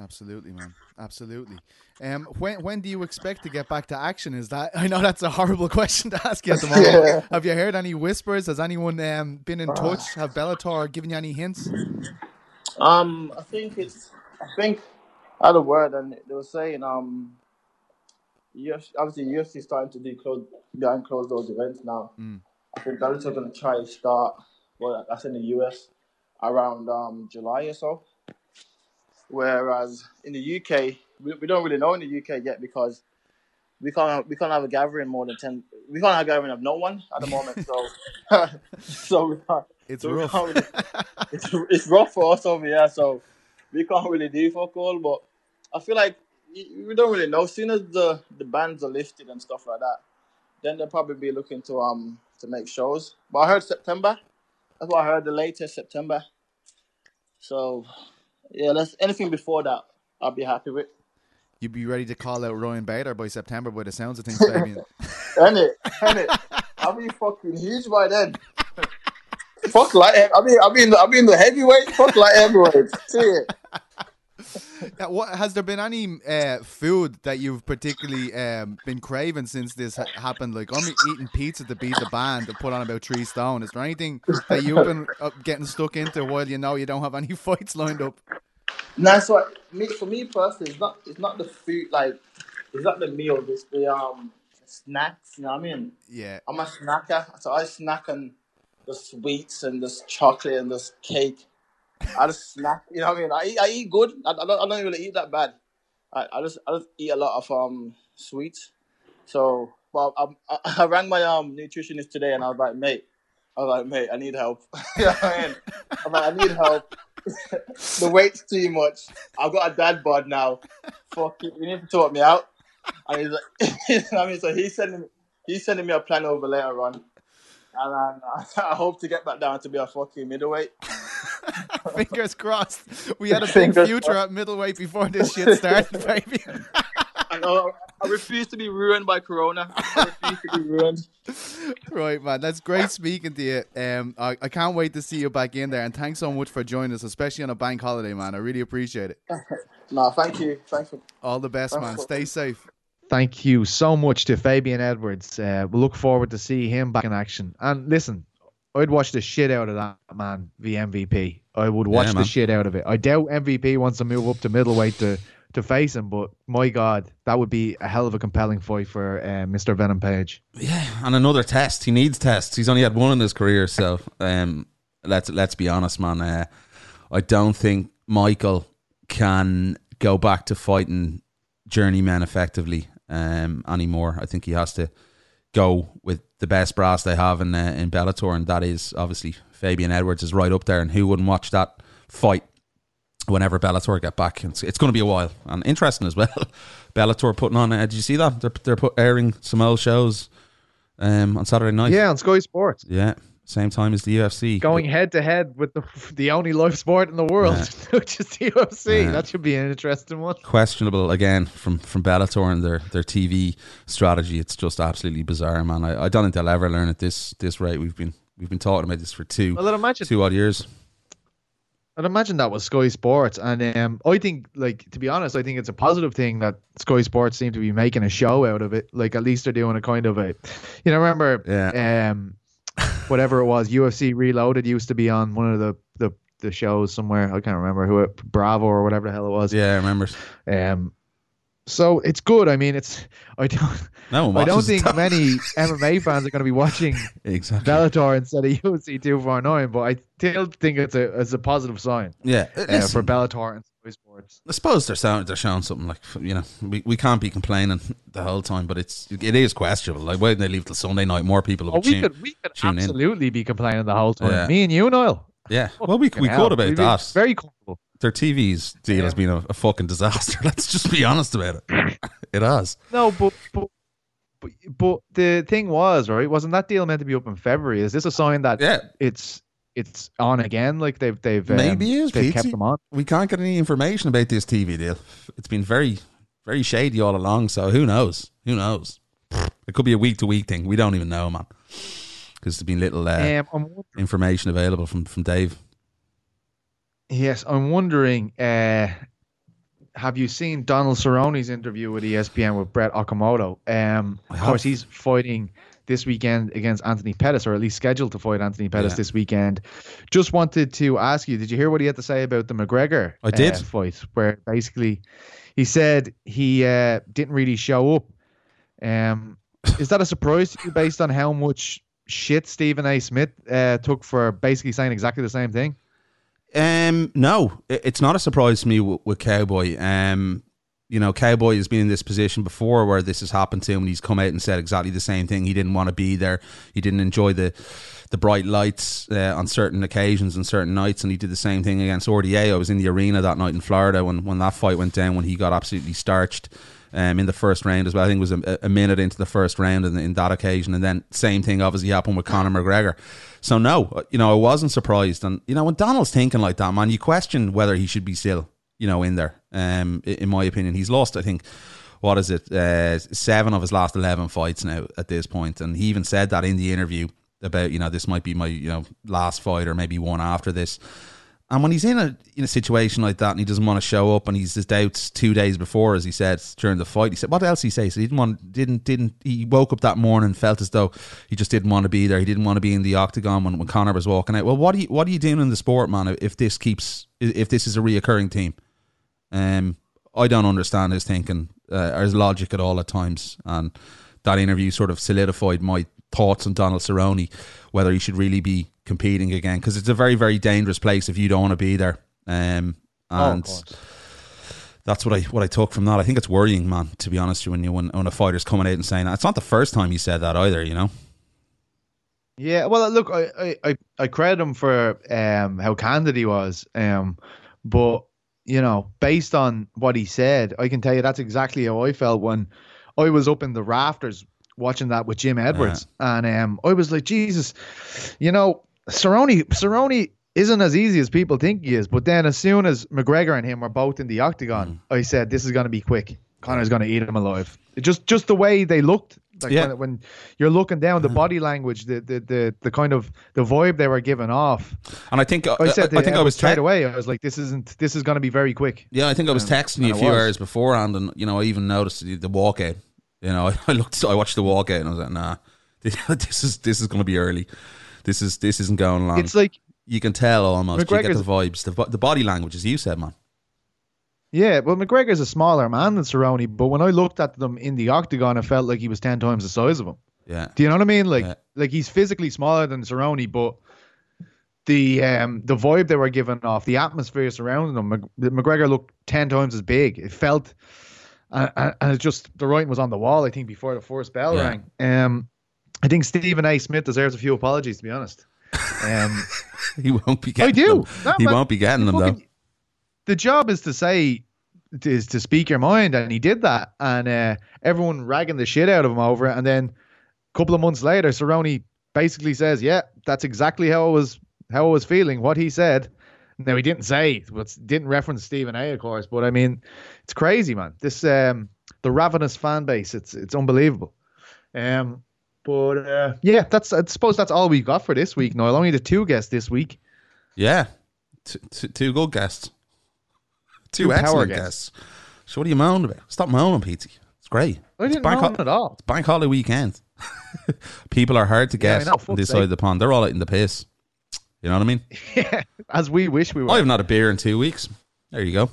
Absolutely, man. Absolutely. Um, when when do you expect to get back to action? Is that I know that's a horrible question to ask you at the moment. yeah. Have you heard any whispers? Has anyone um, been in uh, touch? Have Bellator given you any hints? Um, I think it's I think I had a word and they were saying um, U F C, obviously U F C is starting to do close behind closed doors events now. Mm. I think Bellator going to try to start. Well, that's in the U S around um, July or so. Whereas in the U K, we, we don't really know in the U K yet because we can't we can't have a gathering more than ten. We can't have a gathering of no one at the moment. So, so we can't, it's so rough. We can't really, it's it's rough for us over here. So we can't really do fuck all. But I feel like we don't really know. As soon as the, the bans are lifted and stuff like that, then they'll probably be looking to um to make shows. But I heard September. That's what I heard. The latest September. So. Yeah, that's anything before that, I'll be happy with. You'd be ready to call out Ryan Bader by September by the sounds of things, Fabian. Ain't it? Ain't it? I'll be fucking huge by then. Fuck light. I mean, I mean, I mean the heavyweight. Fuck light heavyweight. See it. Yeah, what, has there been any uh, food that you've particularly um, been craving since this ha- happened? Like, I'm eating pizza to beat the band to put on about three stone. Is there anything that you've been uh, getting stuck into while you know you don't have any fights lined up? No, so I, me, for me personally, it's not it's not the food, like, it's not the meal, it's the um snacks, you know what I mean? Yeah. I'm a snacker, so I snack on the sweets and this chocolate and this cake. I just snack, you know what I mean? I eat, I eat good. I, I don't, I don't really eat that bad. I, I just, I just eat a lot of um sweets. So, well, I, I, I rang my um nutritionist today, and I was like, mate, I was like, mate, I need help. You know what I mean? I'm like, I need help. The weight's too much. I've got a dad bod now. Fuck it, you need to sort me out. And he's like, you know what I mean? So he's sending, he's sending me a plan over later on, and um, I, I hope to get back down to be a fucking middleweight. Fingers crossed. We had a big future crossed. At middleweight before this shit started, baby. I know. I refuse to be ruined by Corona. I refuse to be ruined. Right, man. That's great speaking to you. Um, I, I can't wait to see you back in there. And thanks so much for joining us, especially on a bank holiday, man. I really appreciate it. No, thank you. Thanks for all the best, thanks man. For- Stay safe. Thank you so much to Fabian Edwards. Uh, we look forward to see him back in action. And listen, I'd watch the shit out of that man, the M V P. I would watch yeah, the shit out of it. I doubt M V P wants to move up to middleweight to, to face him, but my God, that would be a hell of a compelling fight for uh, Mister Venom Page. Yeah, and another test. He needs tests. He's only had one in his career, so um, let's let's be honest, man. Uh, I don't think Michael can go back to fighting journeymen effectively um, anymore. I think he has to go with the best brass they have in uh, in Bellator, and that is obviously Fabian Edwards is right up there. And who wouldn't watch that fight whenever Bellator get back? It's, it's going to be a while, and interesting as well. Bellator putting on. Uh, did you see that? They're they're put, airing some old shows um, on Saturday night. Yeah, on Sky Sports. Yeah, same time as the U F C. Going head to head with the the only live sport in the world, yeah. Which is the U F C. Yeah. That should be an interesting one. Questionable again from from Bellator and their their T V strategy. It's just absolutely bizarre, man. I, I don't think they'll ever learn at this this rate. We've been we've been talking about this for two well, imagine, two odd years. I'd imagine that was Sky Sports, and um, I think, like, to be honest, I think it's a positive thing that Sky Sports seem to be making a show out of it. Like, at least they're doing a kind of a, you know, remember, yeah. um. Whatever it was, U F C Reloaded used to be on one of the, the, the shows somewhere. I can't remember who it, Bravo or whatever the hell it was. Yeah, I remember. Um, so it's good. I mean, it's I don't no I don't think that. Many M M A fans are going to be watching exactly. Bellator instead of U F C two forty-nine, but I still think it's a it's a positive sign. Yeah, uh, for Bellator and Sky Sports. I suppose they're sound, they're showing something like you know we, we can't be complaining the whole time, but it's it is questionable. Like why didn't they leave till Sunday night? More people have oh, we tune, could we could absolutely in. Be complaining the whole time. Yeah. Me and you, Noel. Yeah, well we we could about We'd that. Very comfortable. Their T V's deal yeah. has been a, a fucking disaster. Let's just be honest about it. It has. No, but, but but but the thing was, right? Wasn't that deal meant to be up in February? Is this a sign that yeah. it's it's on again? Like they've they've maybe um, is they've kept them on. We can't get any information about this T V deal. It's been very very shady all along. So who knows? Who knows? It could be a week to week thing. We don't even know, man, because there's been little uh, um, information available from from Dave. Yes, I'm wondering, uh, have you seen Donald Cerrone's interview with E S P N with Brett Okamoto? Um, of course, he's fighting this weekend against Anthony Pettis, or at least scheduled to fight Anthony Pettis yeah. this weekend. Just wanted to ask you, did you hear what he had to say about the McGregor I did. Uh, fight? Where basically he said he uh, didn't really show up. Um, is that a surprise to you based on how much shit Stephen A. Smith uh, took for basically saying exactly the same thing? Um, no, it's not a surprise to me with, with Cowboy. Um, you know, Cowboy has been in this position before where this has happened to him, and he's come out and said exactly the same thing. He didn't want to be there. He didn't enjoy the the bright lights uh, on certain occasions and certain nights, and he did the same thing against Ortiz. I was in the arena that night in Florida when, when that fight went down, when he got absolutely starched um, in the first round as well. I think it was a, a minute into the first round in, in that occasion, and then same thing obviously happened with Conor McGregor. So no, you know, I wasn't surprised. And, you know, when Donald's thinking like that, man, you question whether he should be still, you know, in there. Um, in my opinion, he's lost, I think, what is it, uh, seven of his last eleven fights now at this point. And he even said that in the interview about, you know, this might be my, you know, last fight or maybe one after this. And when he's in a in a situation like that and he doesn't want to show up and he's his doubts two days before, as he said during the fight, he said, what else did he say? So he didn't want, didn't, didn't, he woke up that morning and felt as though he just didn't want to be there. He didn't want to be in the octagon when, when Conor was walking out. Well, what are you, what are you doing in the sport, man, if this keeps, if this is a reoccurring theme? Um, I don't understand his thinking, uh, or his logic at all at times. And that interview sort of solidified my thoughts on Donald Cerrone, whether he should really be competing again, because it's a very, very dangerous place if you don't want to be there. Um, and oh, that's what I what I took from that. I think it's worrying, man, to be honest with you, when, when a fighter's coming out and saying that. It's not the first time he said that either, you know? Yeah, well, look, I, I, I credit him for um, how candid he was, um, but, you know, based on what he said, I can tell you that's exactly how I felt when I was up in the rafters watching that with Jim Edwards. Yeah. And um, I was like, Jesus, you know, Cerrone, Cerrone isn't as easy as people think he is. But then as soon as McGregor and him were both in the octagon, mm. I said, this is going to be quick. Conor's going to eat him alive. Just just the way they looked. Like yeah. when, when you're looking down, the body language, the, the the the kind of the vibe they were giving off. And I think I said, I, I think I was straight te- away. I was like, this isn't. This is going to be very quick. Yeah, I think I was and, texting and you a few was. hours beforehand, and you know, I even noticed the, the walkout. You know, I, I looked, I watched the walkout, and I was like, nah, this, this is this is going to be early. This is this isn't going long. It's like you can tell almost. McGregor's, you get the vibes, the the body language, as you said, man. Yeah, well, McGregor's a smaller man than Cerrone, but when I looked at them in the octagon, I felt like he was ten times the size of him. Yeah. Do you know what I mean? Like, yeah. like he's physically smaller than Cerrone, but the um the vibe they were giving off, the atmosphere surrounding him, McGregor looked ten times as big. It felt, and, and it just, the writing was on the wall, I think, before the first bell yeah. rang. Um, I think Stephen A. Smith deserves a few apologies, to be honest. Um, he won't be getting I do. them. No, he man, won't be getting them, fucking, though. The job is to say, is to speak your mind, and he did that, and uh, everyone ragging the shit out of him over it, and then a couple of months later, Cerrone basically says, yeah, that's exactly how I was how I was feeling, what he said. Now, he didn't say, didn't reference Stephen A, of course, but I mean, it's crazy, man. This, um, the ravenous fan base, it's it's unbelievable. Um, but uh, yeah, that's I suppose that's all we got for this week, Noel. Only the two guests this week. Yeah, t- t- two good guests. Two, two excellent guests. guests. So what are you moaning about? Stop moaning, Petey. It's great. I didn't moan ho- at all. It's bank holiday weekend. People are hard to get yeah, on this sake. Side of the pond. They're all out in the piss. You know what I mean? Yeah, as we wish we were. I haven't had a beer in two weeks. There you go.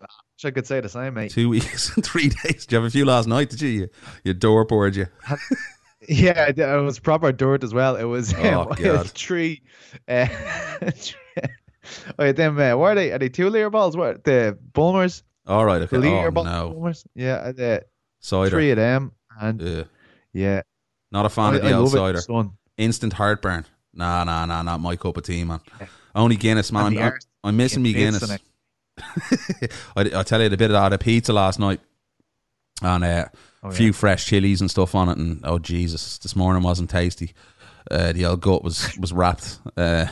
I wish I could say the same, mate. Two weeks and three days. Did you have a few last night, did you? You, you door board you. Yeah, it was proper dirt as well. It was, oh, um, God. three... Uh, Oh, them uh, what are they? Are they two liter balls? What the Bulmers? All right, okay. Liter oh, balls, no. Bulmers. Yeah, the cider. Three of them, and yeah, yeah. not a fan I, of the old cider. Instant heartburn. Nah, nah, nah, not my cup of tea, man. Yeah. Only Guinness, man. I'm, I'm missing me Guinness. I, I tell you, a bit of that. A pizza last night, and uh, oh, a few yeah. fresh chilies and stuff on it, and oh Jesus, this morning wasn't tasty. Uh, the old gut was was wrapped, uh,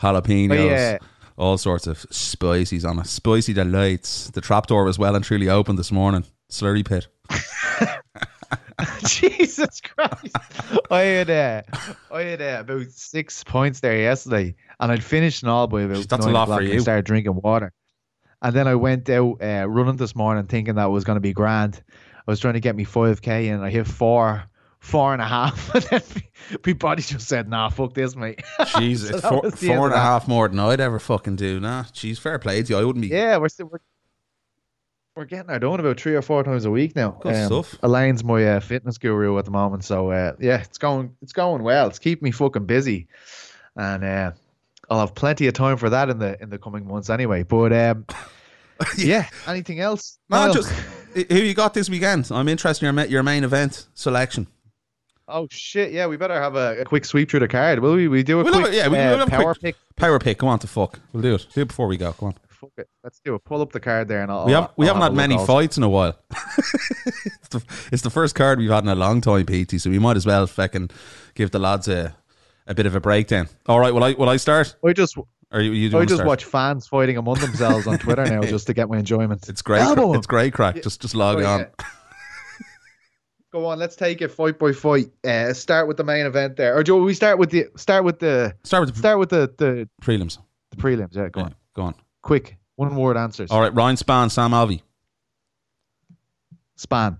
jalapenos, but yeah. all sorts of spices on it. Spicy delights. The trapdoor was well and truly open this morning. Slurry pit. Jesus Christ! I had uh, I had uh, about six pints there yesterday, and I'd finished an all by about that's nine a lot for you. And started drinking water, and then I went out uh, running this morning, thinking that was going to be grand. I was trying to get me five K, and I hit four. Four and a half, and then everybody just said, "Nah, fuck this, mate." Jesus, so four, four and a half more than I'd ever fucking do. Nah, jeez, fair play to you. I wouldn't be. Yeah, we're still, we're, we're getting our done about three or four times a week now. Good um, stuff. Elaine's my uh, fitness guru at the moment, so uh, yeah, it's going, it's going well. It's keeping me fucking busy, and uh, I'll have plenty of time for that in the in the coming months anyway. But um, yeah, anything else? No, no, just who you got this weekend? I'm interested in your your main event selection. Oh shit! Yeah, we better have a, a quick sweep through the card, will we? We do a we'll quick, have, yeah, we uh, have power a quick, pick. Power pick. Come on, to fuck. We'll do it. Do it before we go. Come on. Fuck it. Let's do it. Pull up the card there, and I'll. We, have, we I'll haven't have had many also. fights in a while. it's, the, it's the first card we've had in a long time, P T. So we might as well fucking give the lads a, a bit of a breakdown. All right. Will I? Will I start? I just. Or you, you I just start? watch fans fighting among themselves on Twitter now just to get my enjoyment. It's great. Cr- it's great crack. Just just log oh, on. Yeah. Go on, let's take it fight by fight. Uh, start with the main event there, or do we start with the start with the start with the, start with the, the prelims? The prelims, yeah. Go yeah, on, go on. Quick, one word answers. All right, Ryan Spann, Sam Alvey. Spann,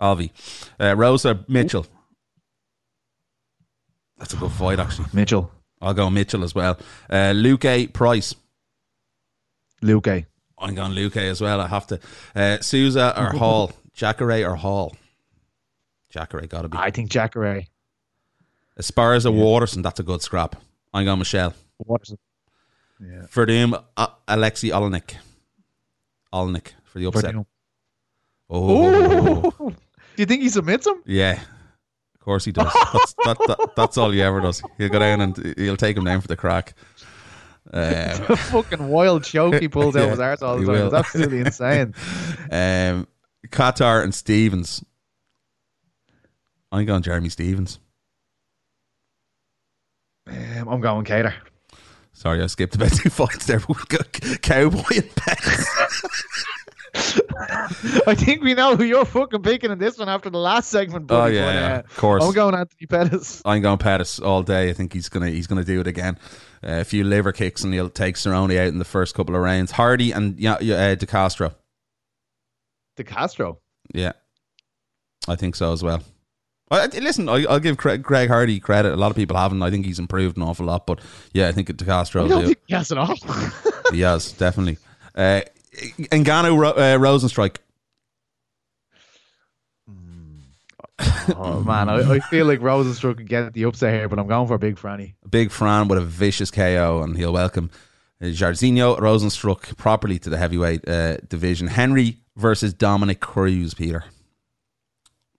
Alvey, uh, Rosa Mitchell. Ooh. That's a good fight, actually. Mitchell. I'll go Mitchell as well. Uh, Luke A. Price. Luke A. I'm going Luke A. as well. I have to. Uh, Souza or Hall. Jacare or Hall. Jacare gotta be. I think Jacare. Esparza, yeah. Waterson, that's a good scrap. I'm going Michelle Waterson. Yeah. Verdum, uh, Alexei Olenek. Olenek for the upset. Verdum. Oh, ooh. Do you think he submits him? Yeah, of course he does. That's, that, that, that's all he ever does. He'll go down and he'll take him down for the crack. Um, fucking wild choke he pulls out yeah, his arse all the time. Will. It's absolutely insane. um, Qatar and Stevens. I'm going Jeremy Stevens. Um, I'm going Cater. Sorry, I skipped about two fights there, but we've got Cowboy and Pettis. I think we know who you're fucking picking in this one after the last segment, buddy. Oh, yeah, but, uh, yeah, of course. I'm going Anthony Pettis. I'm going Pettis all day. I think he's going to he's gonna do it again. Uh, a few liver kicks and he'll take Cerrone out in the first couple of rounds. Hardy and yeah, uh, De Castro. De Castro? Yeah. I think so as well. I, listen, I, I'll give Craig, Greg Hardy credit. A lot of people haven't. I think he's improved an awful lot. But yeah, I think De Castro. I don't think he has at all. He has, definitely. Uh, Ngannou, Ro, uh, Rosenstrike. Oh, man. I, I feel like Rosenstrike could get the upset here, but I'm going for Big Franny. Big Fran with a vicious K O, and he'll welcome uh, Jairzinho Rosenstrike properly to the heavyweight uh, division. Henry versus Dominic Cruz, Peter.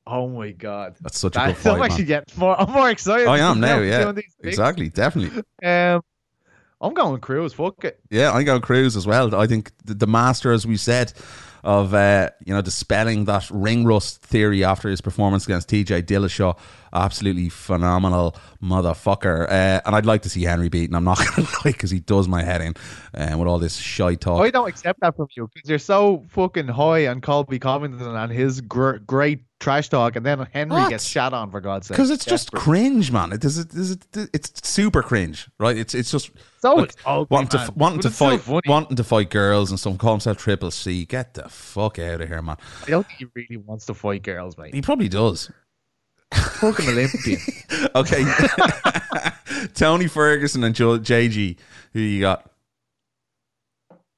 Oh my God, that's such a that, good fight, I'm actually man. Getting more. I'm more excited. I am now. Yeah, exactly, definitely. Um, I'm going Cruz. Fuck it. Yeah, I'm going Cruz as well. I think the, the master, as we said, of uh, you know, dispelling that ring rust theory after his performance against T J Dillashaw, absolutely phenomenal motherfucker. Uh, and I'd like to see Henry beaten. I'm not going to lie, because he does my head in, and um, with all this shy talk. I don't accept that from you because you're so fucking high on Colby Covington and his gr- great. trash talk, and then Henry what? gets shot on, for God's sake. Because it's Desperate. just cringe, man. It is, it is, it's super cringe, right? It's it's just so like, it's ugly, wanting man. to wanting but to fight so wanting to fight girls and some call himself Triple C. Get the fuck out of here, man. I don't think he really wants to fight girls, mate. He probably does. Fucking Olympian. Okay. Tony Ferguson and J G. Who you got?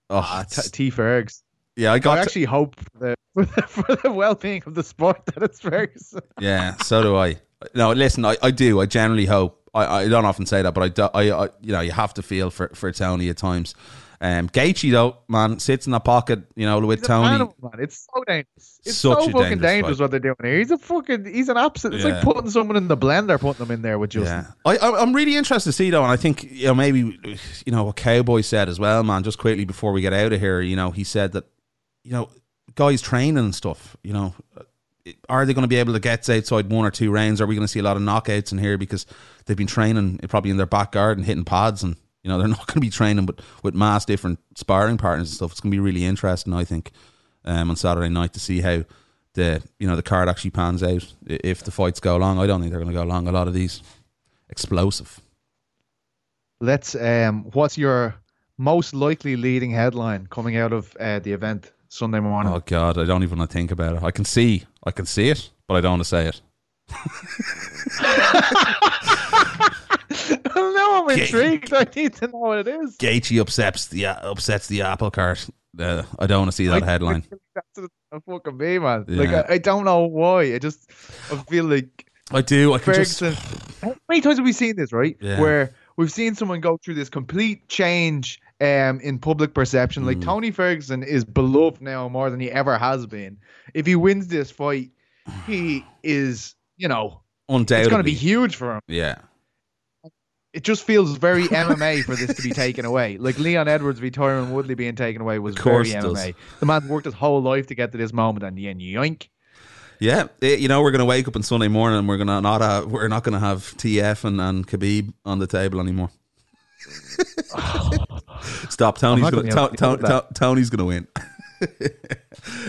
Oh, T, T Fergs. Yeah, I got. I actually to- hope that for the, for the well-being of the sport that it's Ferguson. Yeah, so do I. No, listen, I, I do. I generally hope. I, I don't often say that, but I, do, I, I, you know, you have to feel for, for Tony at times. Um, Gaethje though, man, sits in the pocket, you know, with he's Tony. Animal, man. It's so dangerous. It's Such so fucking dangerous, dangerous what they're doing here. He's a fucking. He's an absolute. It's yeah. like putting someone in the blender, putting them in there with Justin. Yeah. I, I, I'm really interested to see though, and I think you know maybe you know what Cowboy said as well, man. Just quickly before we get out of here, you know, he said that. You know, guys training and stuff, you know, are they going to be able to get outside one or two rounds? Are we going to see a lot of knockouts in here because they've been training probably in their back garden hitting pads and, you know, they're not going to be training with, with mass different sparring partners and stuff. It's going to be really interesting, I think, um, on Saturday night to see how the, you know, the card actually pans out if the fights go long. I don't think they're going to go long. A lot of these explosive. Let's, um, what's your most likely leading headline coming out of uh, the event? Sunday morning. Oh God, I don't even want to think about it. I can see, I can see it, but I don't want to say it. Now I'm intrigued. Ga- I need to know what it is. Gaethje upsets the uh, upsets the apple cart. Uh, I don't want to see that I, headline. That's a fucking me, man. Yeah. Like I, I don't know why. I just I feel like I do. I can Ferguson, just. How many times have we seen this? Right, yeah. Where we've seen someone go through this complete change. Um, in public perception, like mm. Tony Ferguson is beloved now more than he ever has been. If he wins this fight, he is, you know, undoubtedly, it's going to be huge for him. Yeah, it just feels very M M A for this to be taken away. Like Leon Edwards v Tyron Woodley being taken away was very M M A. Does. The man worked his whole life to get to this moment, and then yoink. Yeah, it, you know we're going to wake up on Sunday morning, and we're going to not have, we're not going to have T F and, and Khabib on the table anymore. Stop! Tony's gonna, gonna to, to, to, Tony's gonna win.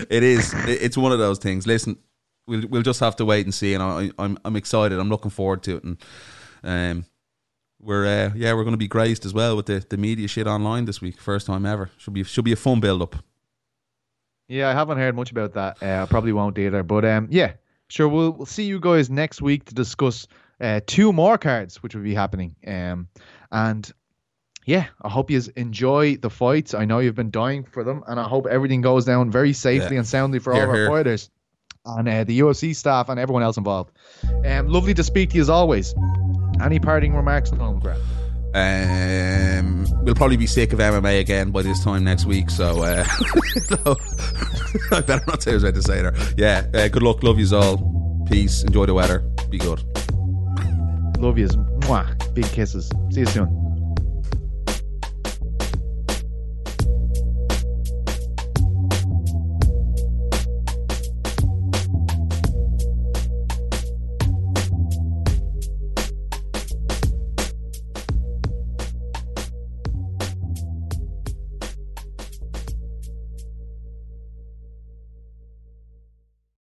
It is. It's one of those things. Listen, we'll we'll just have to wait and see. And I, I'm I'm excited. I'm looking forward to it. And um, we're uh, yeah, we're going to be graced as well with the the media shit online this week. First time ever. Should be should be a fun build up. Yeah, I haven't heard much about that. Uh, I probably won't either. But um, yeah, sure. We'll we'll see you guys next week to discuss uh, two more cards which will be happening. Um, and yeah, I hope you enjoy the fights. I know you've been dying for them, and I hope everything goes down very safely yeah. and soundly for here, all of our here. fighters and uh, the U F C staff and everyone else involved. Um, lovely to speak to you as always. Any parting remarks, Noel McGrath? Um, we'll probably be sick of M M A again by this time next week, so uh, no, I better not say what I was about to say there. Yeah, uh, good luck, love yous all, peace, enjoy the weather, be good, love yous, mwah, big kisses, see you soon.